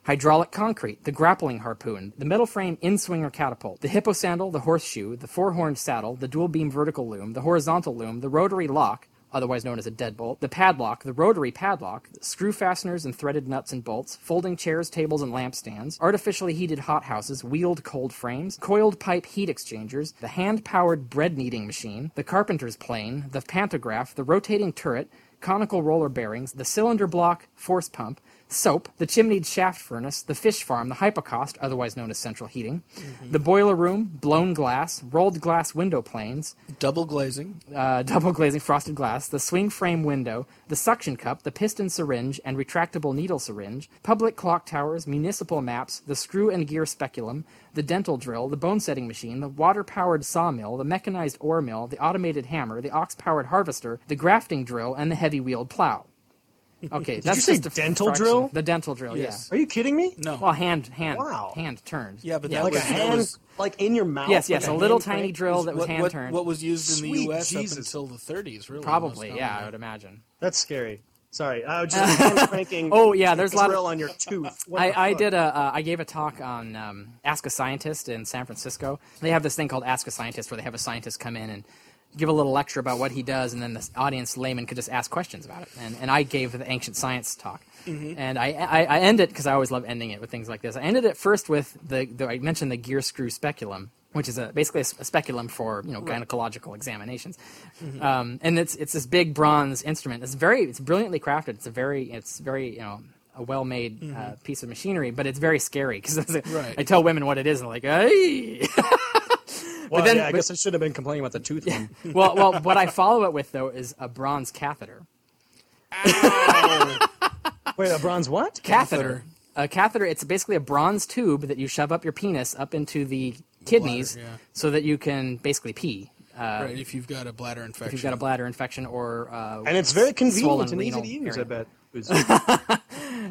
Hydraulic concrete, the grappling harpoon, the metal frame in-swinger catapult, the hippo sandal, the horseshoe, the four-horned saddle, the dual-beam vertical loom, the horizontal loom, the rotary lock, otherwise known as a deadbolt, the padlock, the rotary padlock, screw fasteners and threaded nuts and bolts, folding chairs, tables, and lampstands, artificially heated hothouses, wheeled cold frames, coiled pipe heat exchangers, the hand-powered bread-kneading machine, the carpenter's plane, the pantograph, the rotating turret, conical roller bearings, the cylinder block, force pump, soap, the chimneyed shaft furnace, the fish farm, the hypocaust, otherwise known as central heating, mm-hmm. the boiler room, blown glass, rolled glass window planes, double glazing, uh, double glazing frosted glass, the swing frame window, the suction cup, the piston syringe and retractable needle syringe, public clock towers, municipal maps, the screw and gear speculum, the dental drill, the bone-setting machine, the water-powered sawmill, the mechanized ore mill, the automated hammer, the ox-powered harvester, the grafting drill, and the heavy-wheeled plow. Okay, did that's you say just a dental fraction. drill? The dental drill, yes. Yeah. Are you kidding me? No. Well, hand, hand, wow. hand turned. Yeah, but yeah, that like was, a hand, was, like in your mouth. Yes, yes, like a, a little tiny drill was, that was what, hand turned. What was used in Sweet the U S Jesus. Up until the thirties, really? Probably, yeah, I would imagine. That's scary. Sorry, I was just cranking. Oh yeah, there's a lot of on your tooth. I, I did a uh, I gave a talk on um, Ask a Scientist in San Francisco. They have this thing called Ask a Scientist, where they have a scientist come in and give a little lecture about what he does, and then the audience layman could just ask questions about it. And and I gave the ancient science talk, mm-hmm. and I I, I end it because I always love ending it with things like this. I ended it first with the, the I mentioned the gear screw speculum, which is a, basically a, a speculum for, you know, gynecological examinations, mm-hmm. um, and it's it's this big bronze instrument. It's very it's brilliantly crafted. It's a very it's very you know a well made mm-hmm. uh, piece of machinery, but it's very scary because right. I tell women what it is, and they're like, hey. Well, but then, yeah, I but, guess I should have been complaining about the tooth yeah. one. well, well, what I follow it with though is a bronze catheter. Ow. Wait, a bronze what? Catheter. catheter. A catheter. It's basically a bronze tube that you shove up your penis up into the kidneys, bladder, yeah. so that you can basically pee. Um, right, if you've got a bladder infection. If you've got a bladder infection or uh, and it's very convenient and easy to use, area. I bet.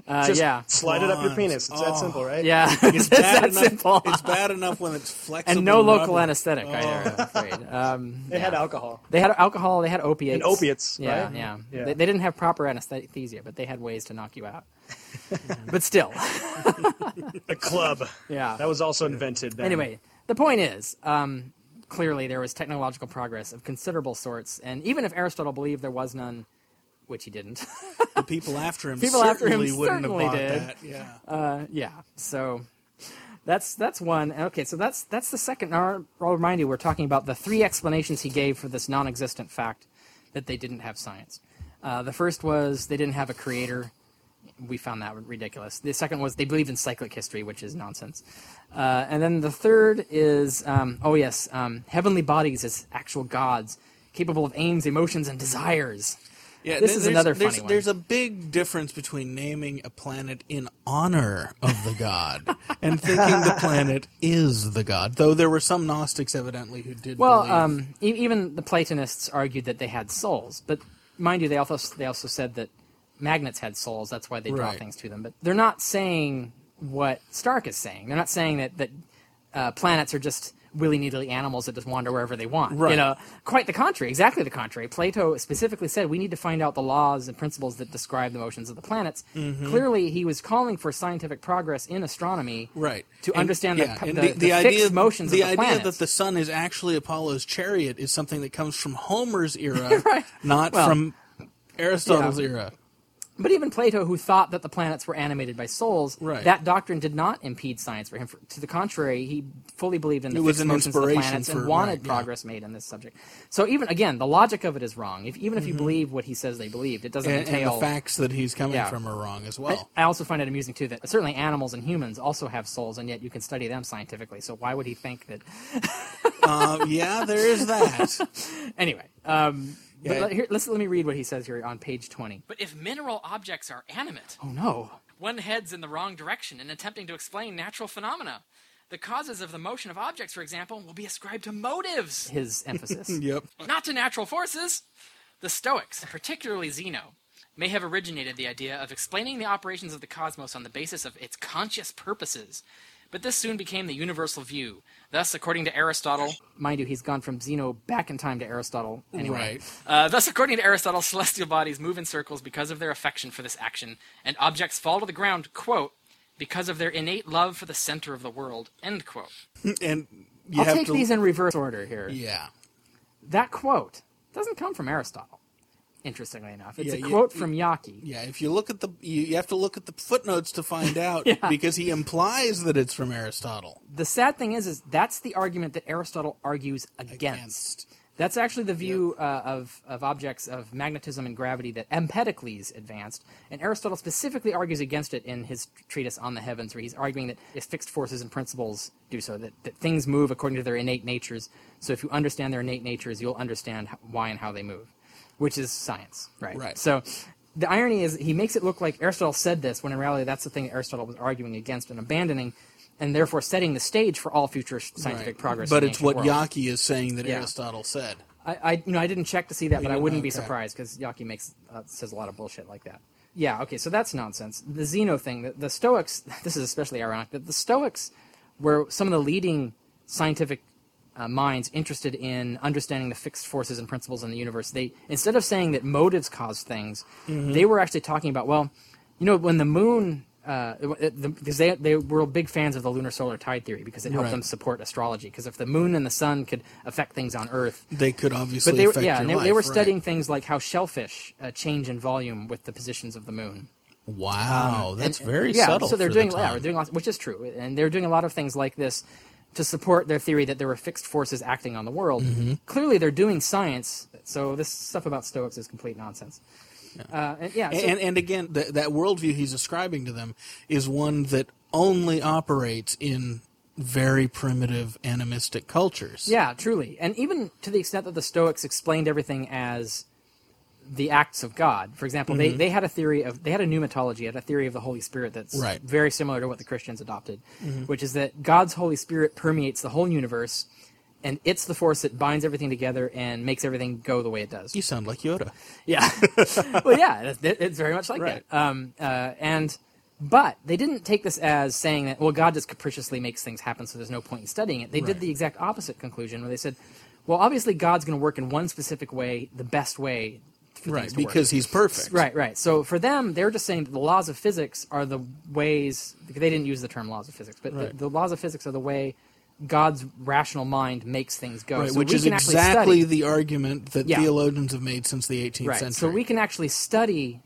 uh, Just yeah. slide it up your penis. It's oh. that simple, right? Yeah, it's, it's bad that enough, simple. It's bad enough when it's flexible. And no local rubber. anesthetic, oh. I'm afraid. Um, they yeah. had alcohol. They had alcohol. They had opiates. And opiates, yeah, right? Yeah, yeah. They, they didn't have proper anesthesia, but they had ways to knock you out. But still. The club. Yeah. That was also invented then. Anyway, the point is... Um, clearly, there was technological progress of considerable sorts, and even if Aristotle believed there was none, which he didn't, the people after him people certainly after him wouldn't certainly have bought did. that. Yeah, uh, yeah. So that's that's one. Okay, so that's that's the second. I'll remind you, we're talking about the three explanations he gave for this non-existent fact that they didn't have science. Uh, the first was they didn't have a creator. We found that ridiculous. The second was they believed in cyclic history, which is nonsense. Uh, and then the third is, um, oh yes, um, heavenly bodies as actual gods, capable of aims, emotions, and desires. Yeah, this is another funny there's, one. There's a big difference between naming a planet in honor of the god and thinking the planet is the god, though there were some Gnostics evidently who did well, believe. Well, um, e- even the Platonists argued that they had souls. But mind you, they also they also said that magnets had souls, that's why they draw right. things to them. But they're not saying what Stark is saying. They're not saying that, that uh, planets are just willy-nilly animals that just wander wherever they want. Right. You know, quite the contrary, exactly the contrary. Plato specifically said we need to find out the laws and principles that describe the motions of the planets. Mm-hmm. Clearly, he was calling for scientific progress in astronomy right. to and, understand yeah. the, the, the, the, the idea, fixed motions the of the planets. The idea that the sun is actually Apollo's chariot is something that comes from Homer's era, right. not well, from Aristotle's yeah. era. But even Plato, who thought that the planets were animated by souls, right. that doctrine did not impede science for him. For, to the contrary, he fully believed in the fixed motions of the planets for, and wanted right, yeah. progress made on this subject. So even, again, the logic of it is wrong. If, even if mm-hmm. you believe what he says they believed, it doesn't and, entail... And the facts that he's coming yeah. from are wrong as well. I, I also find it amusing, too, that certainly animals and humans also have souls, and yet you can study them scientifically, so why would he think that... uh, yeah, there is that. Anyway... Um, But yeah. let, here, let's, let me read what he says here on page twenty. But if mineral objects are animate, oh no, one heads in the wrong direction in attempting to explain natural phenomena. The causes of the motion of objects, for example, will be ascribed to motives. His emphasis. Yep. Not to natural forces. The Stoics, particularly Zeno, may have originated the idea of explaining the operations of the cosmos on the basis of its conscious purposes. But this soon became the universal view. Thus, according to Aristotle... Mind you, he's gone from Zeno back in time to Aristotle. Anyway. Right. Uh, thus, according to Aristotle, celestial bodies move in circles because of their affection for this action, and objects fall to the ground, quote, because of their innate love for the center of the world, end quote. And you I'll have take to... these in reverse order here. Yeah. That quote doesn't come from Aristotle. Interestingly enough, it's yeah, a quote you, from Jaki. Yeah, if you look at the, you, you have to look at the footnotes to find out yeah. because he implies that it's from Aristotle. The sad thing is, is that's the argument that Aristotle argues against. against. That's actually the view yep. uh, of of objects of magnetism and gravity that Empedocles advanced, and Aristotle specifically argues against it in his treatise On the Heavens, where he's arguing that if fixed forces and principles do so, that, that things move according to their innate natures. So if you understand their innate natures, you'll understand why and how they move. Which is science, right? Right. So the irony is he makes it look like Aristotle said this, when in reality that's the thing that Aristotle was arguing against and abandoning, and therefore setting the stage for all future scientific right. progress. But in it's what world. Jaki is saying that yeah. Aristotle said. I, I, you know, I didn't check to see that, but I wouldn't okay. be surprised because Jaki makes uh, says a lot of bullshit like that. Yeah, okay, so that's nonsense. The Zeno thing, the, the Stoics, this is especially ironic, that the Stoics were some of the leading scientific uh, minds interested in understanding the fixed forces and principles in the universe. They, instead of saying that motives cause things, mm-hmm. they were actually talking about, well, you know, when the moon, because uh, the, they, they were big fans of the lunar-solar tide theory because it helped right. them support astrology. Because if the moon and the sun could affect things on Earth... They could obviously but they were, affect yeah, your they, life, they were studying right. things like how shellfish uh, change in volume with the positions of the moon. Wow, um, that's and, very and, yeah, subtle. So they're doing, the yeah, they're doing lots, which is true. And they're doing a lot of things like this to support their theory that there were fixed forces acting on the world. Mm-hmm. Clearly they're doing science, so this stuff about Stoics is complete nonsense. Uh, and, yeah, so and, and again, th- that worldview he's ascribing to them is one that only operates in very primitive animistic cultures. Yeah, truly. And even to the extent that the Stoics explained everything as the acts of God. For example, mm-hmm. they, they had a theory of, they had a pneumatology, had a theory of the Holy Spirit that's right. very similar to what the Christians adopted, mm-hmm. which is that God's Holy Spirit permeates the whole universe, and it's the force that binds everything together and makes everything go the way it does. You sound like Yoda. Yeah. Well, yeah, it, it's very much like right. that. Um, uh, and but they didn't take this as saying that, well, God just capriciously makes things happen, so there's no point in studying it. They right. did the exact opposite conclusion, where they said, well, obviously God's going to work in one specific way, the best way for right, things to work. Right, because he's perfect. Right, right. So for them, they're just saying that the laws of physics are the ways – they didn't use the term laws of physics, but right. the, the laws of physics are the way – God's rational mind makes things go. Right, so which we is can exactly the argument that yeah. theologians have made since the eighteenth right. century. So we can actually study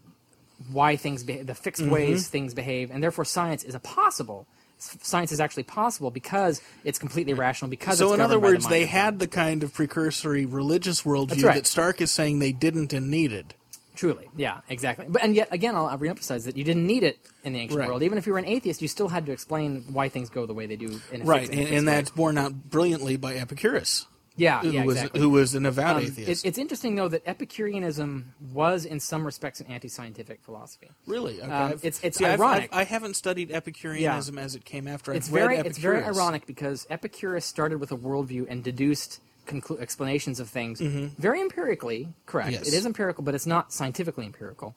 why things behave, the fixed mm-hmm. ways things behave, and therefore science is a possible. Science is actually possible because it's completely rational, because so it's in other words, the they had the kind of precursory religious worldview right. that Stark is saying they didn't and needed. Truly, yeah, exactly. But and yet, again, I'll, I'll reemphasize that you didn't need it in the ancient right. world. Even if you were an atheist, you still had to explain why things go the way they do. In a right, fixed, in a and, and that's borne out brilliantly by Epicurus. Yeah, who yeah, was, exactly. Who was an avowed um, atheist. It, it's interesting, though, that Epicureanism was, in some respects, an anti-scientific philosophy. Really? Okay. Um, it's it's See, ironic. I've, I've, I haven't studied Epicureanism yeah. as it came after. I've it's read very, Epicurus. It's very ironic because Epicurus started with a worldview and deduced Conclu- explanations of things mm-hmm. very empirically correct. Yes. It is empirical, but it's not scientifically empirical,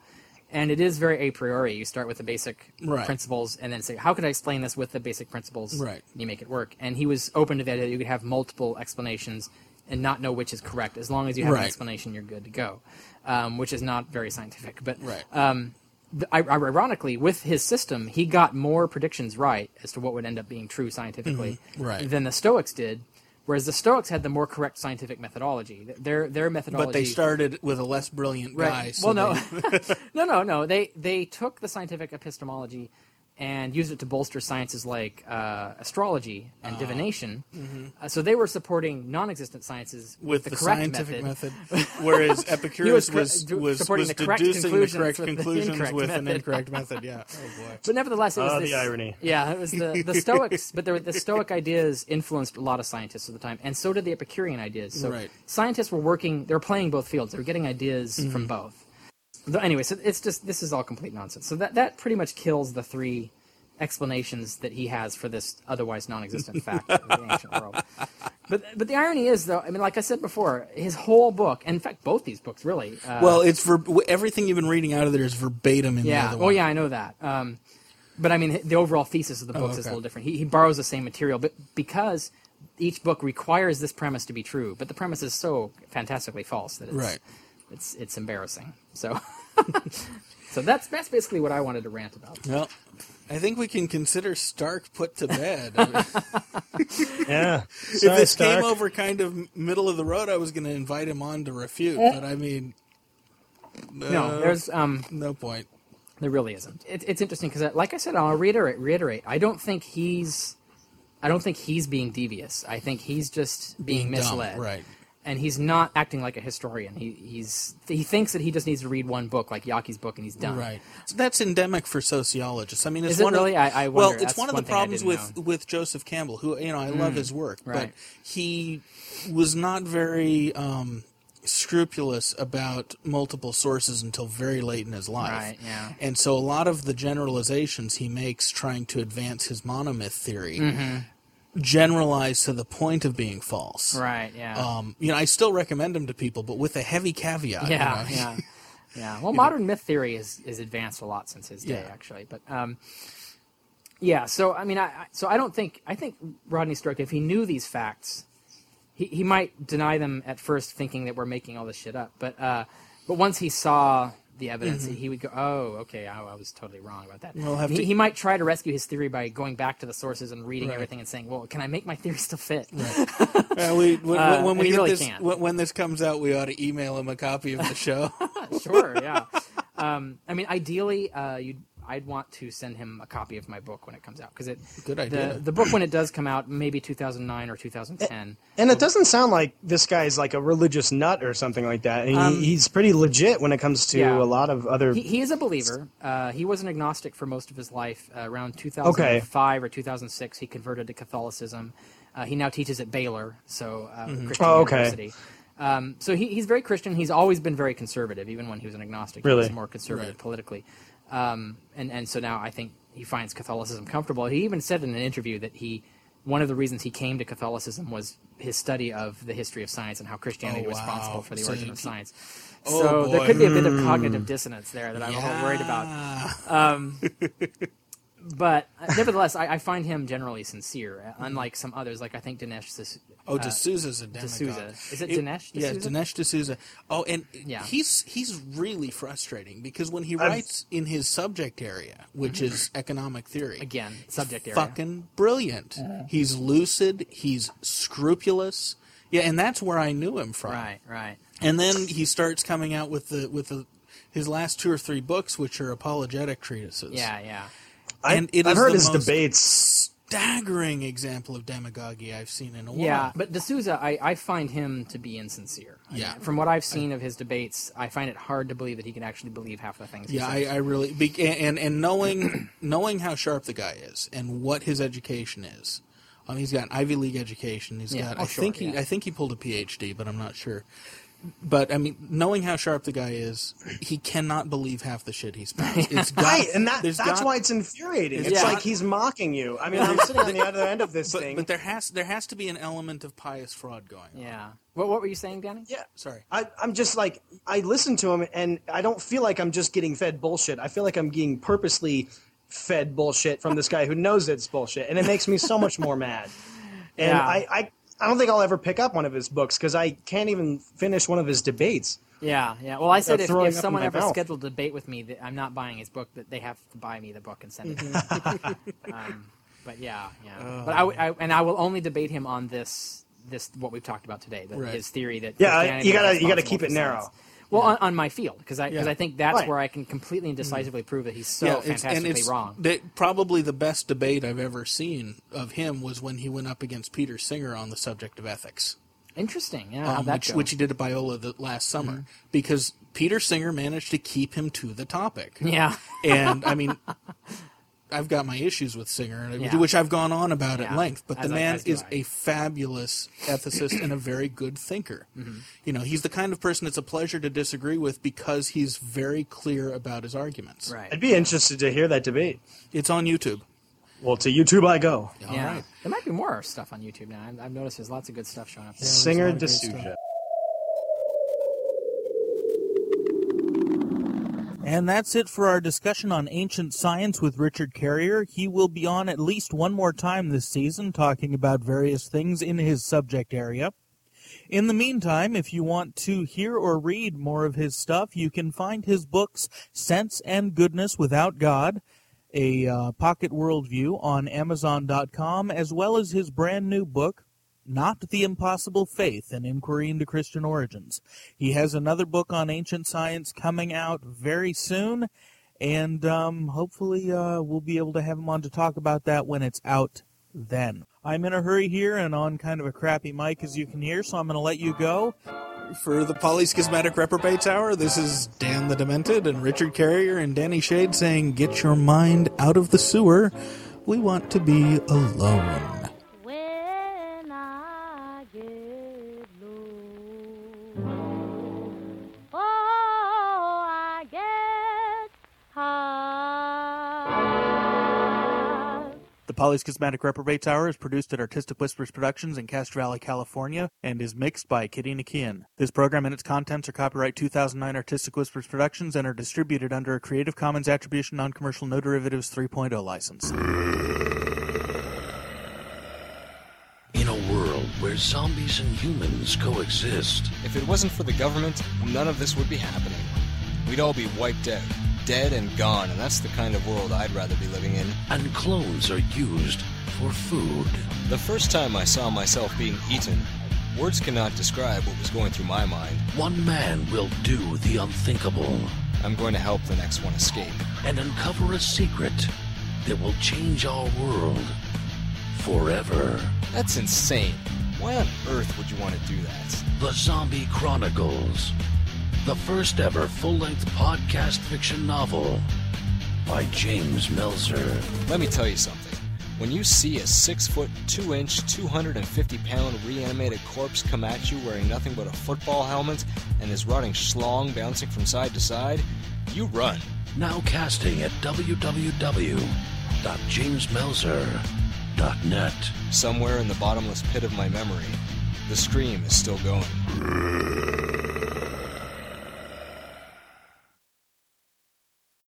and it is very a priori. You start with the basic right. principles, and then say, "How could I explain this with the basic principles?" Right. And you make it work. And he was open to the idea that you could have multiple explanations and not know which is correct. As long as you have right. an explanation, you're good to go, um, which is not very scientific. But right. um, I- ironically, with his system, he got more predictions right as to what would end up being true scientifically mm-hmm. right. than the Stoics did. Whereas the Stoics had the more correct scientific methodology. Their their methodology. But they started with a less brilliant right. guy. So well, no, they... no, no, no. They they took the scientific epistemology and used it to bolster sciences like uh, astrology and uh, divination. Mm-hmm. Uh, so they were supporting non-existent sciences with, with the, the correct scientific method. method whereas Epicurus was, was, was, supporting was the correct deducing conclusions the correct with conclusions the with method. an incorrect method. Yeah. Oh boy. But nevertheless, it was oh, this, the irony. Yeah, it was the, the Stoics. But there, the Stoic ideas influenced a lot of scientists at the time, and so did the Epicurean ideas. So right. scientists were working; they were playing both fields. They were getting ideas mm-hmm. from both. Anyway, so it's just this is all complete nonsense. So that, that pretty much kills the three explanations that he has for this otherwise non-existent fact of the ancient world. But but the irony is, though, I mean, like I said before, his whole book, and in fact, both these books, really. Uh, well, it's ver- everything you've been reading out of there is verbatim in yeah, the other one. Oh, yeah, I know that. Um, but I mean, the overall thesis of the books oh, okay. is a little different. He he borrows the same material, but because each book requires this premise to be true, but the premise is so fantastically false that it's... Right. It's it's embarrassing. So, so that's that's basically what I wanted to rant about. Well, I think we can consider Stark put to bed. yeah. Sorry, if this Stark. came over kind of middle of the road, I was going to invite him on to refute. But I mean, no, no there's um, no point. There really isn't. It, it's interesting because, like I said, I'll reiterate. Reiterate. I don't think he's. I don't think he's being devious. I think he's just being, being misled. Dumb, right. And he's not acting like a historian. He he's he thinks that he just needs to read one book, like Jaki's book, and he's done. Right. So that's endemic for sociologists. I mean, it's Is it one really? Of, I, I wonder. Well, it's that's one of the one problems with, with Joseph Campbell, who you know I mm, love his work, right. but he was not very um, scrupulous about multiple sources until very late in his life. Right. Yeah. And so a lot of the generalizations he makes, trying to advance his monomyth theory. Mm-hmm. generalized to the point of being false. Right, yeah. Um, you know, I still recommend them to people, but with a heavy caveat. Yeah, you know? yeah. Yeah. Well, modern know. myth theory is, is advanced a lot since his day, yeah. actually. But um, yeah. So I mean, I, I so I don't think I think Rodney Stark, if he knew these facts, he he might deny them at first, thinking that we're making all this shit up. But uh, but once he saw the evidence, mm-hmm. he would go, "Oh, okay, I, I was totally wrong about that." We'll have he, to... he might try to rescue his theory by going back to the sources and reading right. everything and saying, "Well, can I make my theory still fit?" Right. uh, we, when, uh, when we get really this, when, when this comes out, we ought to email him a copy of the show. Sure, yeah. um, I mean, ideally, uh, you'd I'd want to send him a copy of my book when it comes out, because it good idea. The, the book, when it does come out, maybe two thousand nine or two thousand ten. And, and it doesn't sound like this guy is like a religious nut or something like that. I mean, um, he's pretty legit when it comes to yeah. a lot of other. He, he is a believer. Uh, he was an agnostic for most of his life. Uh, around two thousand five okay. or two thousand six, he converted to Catholicism. Uh, he now teaches at Baylor, so uh, mm-hmm. Christian oh, okay. University. Um, so he, he's very Christian. He's always been very conservative, even when he was an agnostic. Really? He was more conservative right. politically. Um, and, and so now I think he finds Catholicism comfortable. He even said in an interview that he, one of the reasons he came to Catholicism was his study of the history of science and how Christianity oh, wow. was responsible for the so origin of science. Oh, so boy. There could be a bit of cognitive dissonance there that I'm yeah. a little worried about. Um, but nevertheless, I, I find him generally sincere, unlike some others. Like I think Dinesh D'Souza. Oh, D'Souza's a demagogue. D'Souza. Is it, it Dinesh D'Souza? Yeah, Dinesh D'Souza. Oh, and yeah. he's he's really frustrating because when he writes I've... in his subject area, which mm-hmm. is economic theory. Again, subject area. Fucking brilliant. Uh, he's lucid. He's scrupulous. Yeah, and that's where I knew him from. Right, right. And then he starts coming out with the with the, his last two or three books, which are apologetic treatises. Yeah, yeah. And I, it I've is heard the his most debates. Staggering example of demagogy I've seen in a while. Yeah, but D'Souza, I, I find him to be insincere. I yeah. mean, from what I've seen I, of his debates, I find it hard to believe that he can actually believe half the things. Yeah, he says. I, I really be, and and knowing knowing how sharp the guy is and what his education is. Um, he's got an Ivy League education. He's yeah, got. Oh, I sure, think he yeah. I think he pulled a P H D, but I'm not sure. But I mean, knowing how sharp the guy is, he cannot believe half the shit he's passed. It's got, right, and that, that's got, why it's infuriating. It's, it's yeah. like he's mocking you. I mean, I'm sitting on the other end of this but, thing. But there has there has to be an element of pious fraud going on. Yeah. What what were you saying, Danny? Yeah. Sorry. I, I'm just like I listen to him, and I don't feel like I'm just getting fed bullshit. I feel like I'm getting purposely fed bullshit from this guy who knows it's bullshit, and it makes me so much more mad. And yeah. I. I I don't think I'll ever pick up one of his books because I can't even finish one of his debates. Yeah, yeah. Well, I said if, if someone ever mouth. scheduled a debate with me, that I'm not buying his book, that they have to buy me the book and send it to me. um, but yeah, yeah. Oh. But I, I, and I will only debate him on this, this what we've talked about today, the, right. his theory that yeah, you gotta you gotta keep it narrow. Science. Well, on, on my field, because I, yeah. I think that's right. where I can completely and decisively prove that he's so yeah, it's, fantastically and it's, wrong. That probably the best debate I've ever seen of him was when he went up against Peter Singer on the subject of ethics. Interesting, yeah. Um, which, which he did at Biola the, last summer, mm-hmm. because Peter Singer managed to keep him to the topic. Yeah. And, I mean, I've got my issues with Singer, yeah. which I've gone on about yeah. at length, but as the man I, is I. a fabulous ethicist and a very good thinker. Mm-hmm. You know, he's the kind of person it's a pleasure to disagree with because he's very clear about his arguments. Right. I'd be interested to hear that debate. It's on YouTube. Well, to YouTube I go. All yeah. right. There might be more stuff on YouTube now. I've, I've noticed there's lots of good stuff showing up there. Singer D'Souza. And that's it for our discussion on ancient science with Richard Carrier. He will be on at least one more time this season talking about various things in his subject area. In the meantime, if you want to hear or read more of his stuff, you can find his books Sense and Goodness Without God, a uh, pocket worldview, on Amazon dot com, as well as his brand new book, Not the Impossible Faith, an Inquiry into Christian Origins. He has another book on ancient science coming out very soon, and um, hopefully uh, we'll be able to have him on to talk about that when it's out then. I'm in a hurry here and on kind of a crappy mic, as you can hear, so I'm going to let you go. For the Polyschismatic Reprobate Hour, this is Dan the Demented and Richard Carrier and Danny Shade saying, get your mind out of the sewer. We want to be alone. The Polyschismatic Reprobate Hour is produced at Artistic Whispers Productions in Castro Valley, California, and is mixed by Kitty Nakian. This program and its contents are copyright two thousand nine Artistic Whispers Productions and are distributed under a Creative Commons Attribution Non-Commercial No Derivatives three point oh license. In a world where zombies and humans coexist... If it wasn't for the government, none of this would be happening. We'd all be wiped out. Dead and gone, and that's the kind of world I'd rather be living in. And clones are used for food. The first time I saw myself being eaten, words cannot describe what was going through my mind. One man will do the unthinkable. I'm going to help the next one escape. And uncover a secret that will change our world forever. That's insane. Why on earth would you want to do that? The Zombie Chronicles. The first ever full-length podcast fiction novel by James Meltzer. Let me tell you something. When you see a six foot, two inch, two hundred fifty pound reanimated corpse come at you wearing nothing but a football helmet and his rotting schlong bouncing from side to side, you run. Now casting at w w w dot james meltzer dot net. Somewhere in the bottomless pit of my memory, the scream is still going.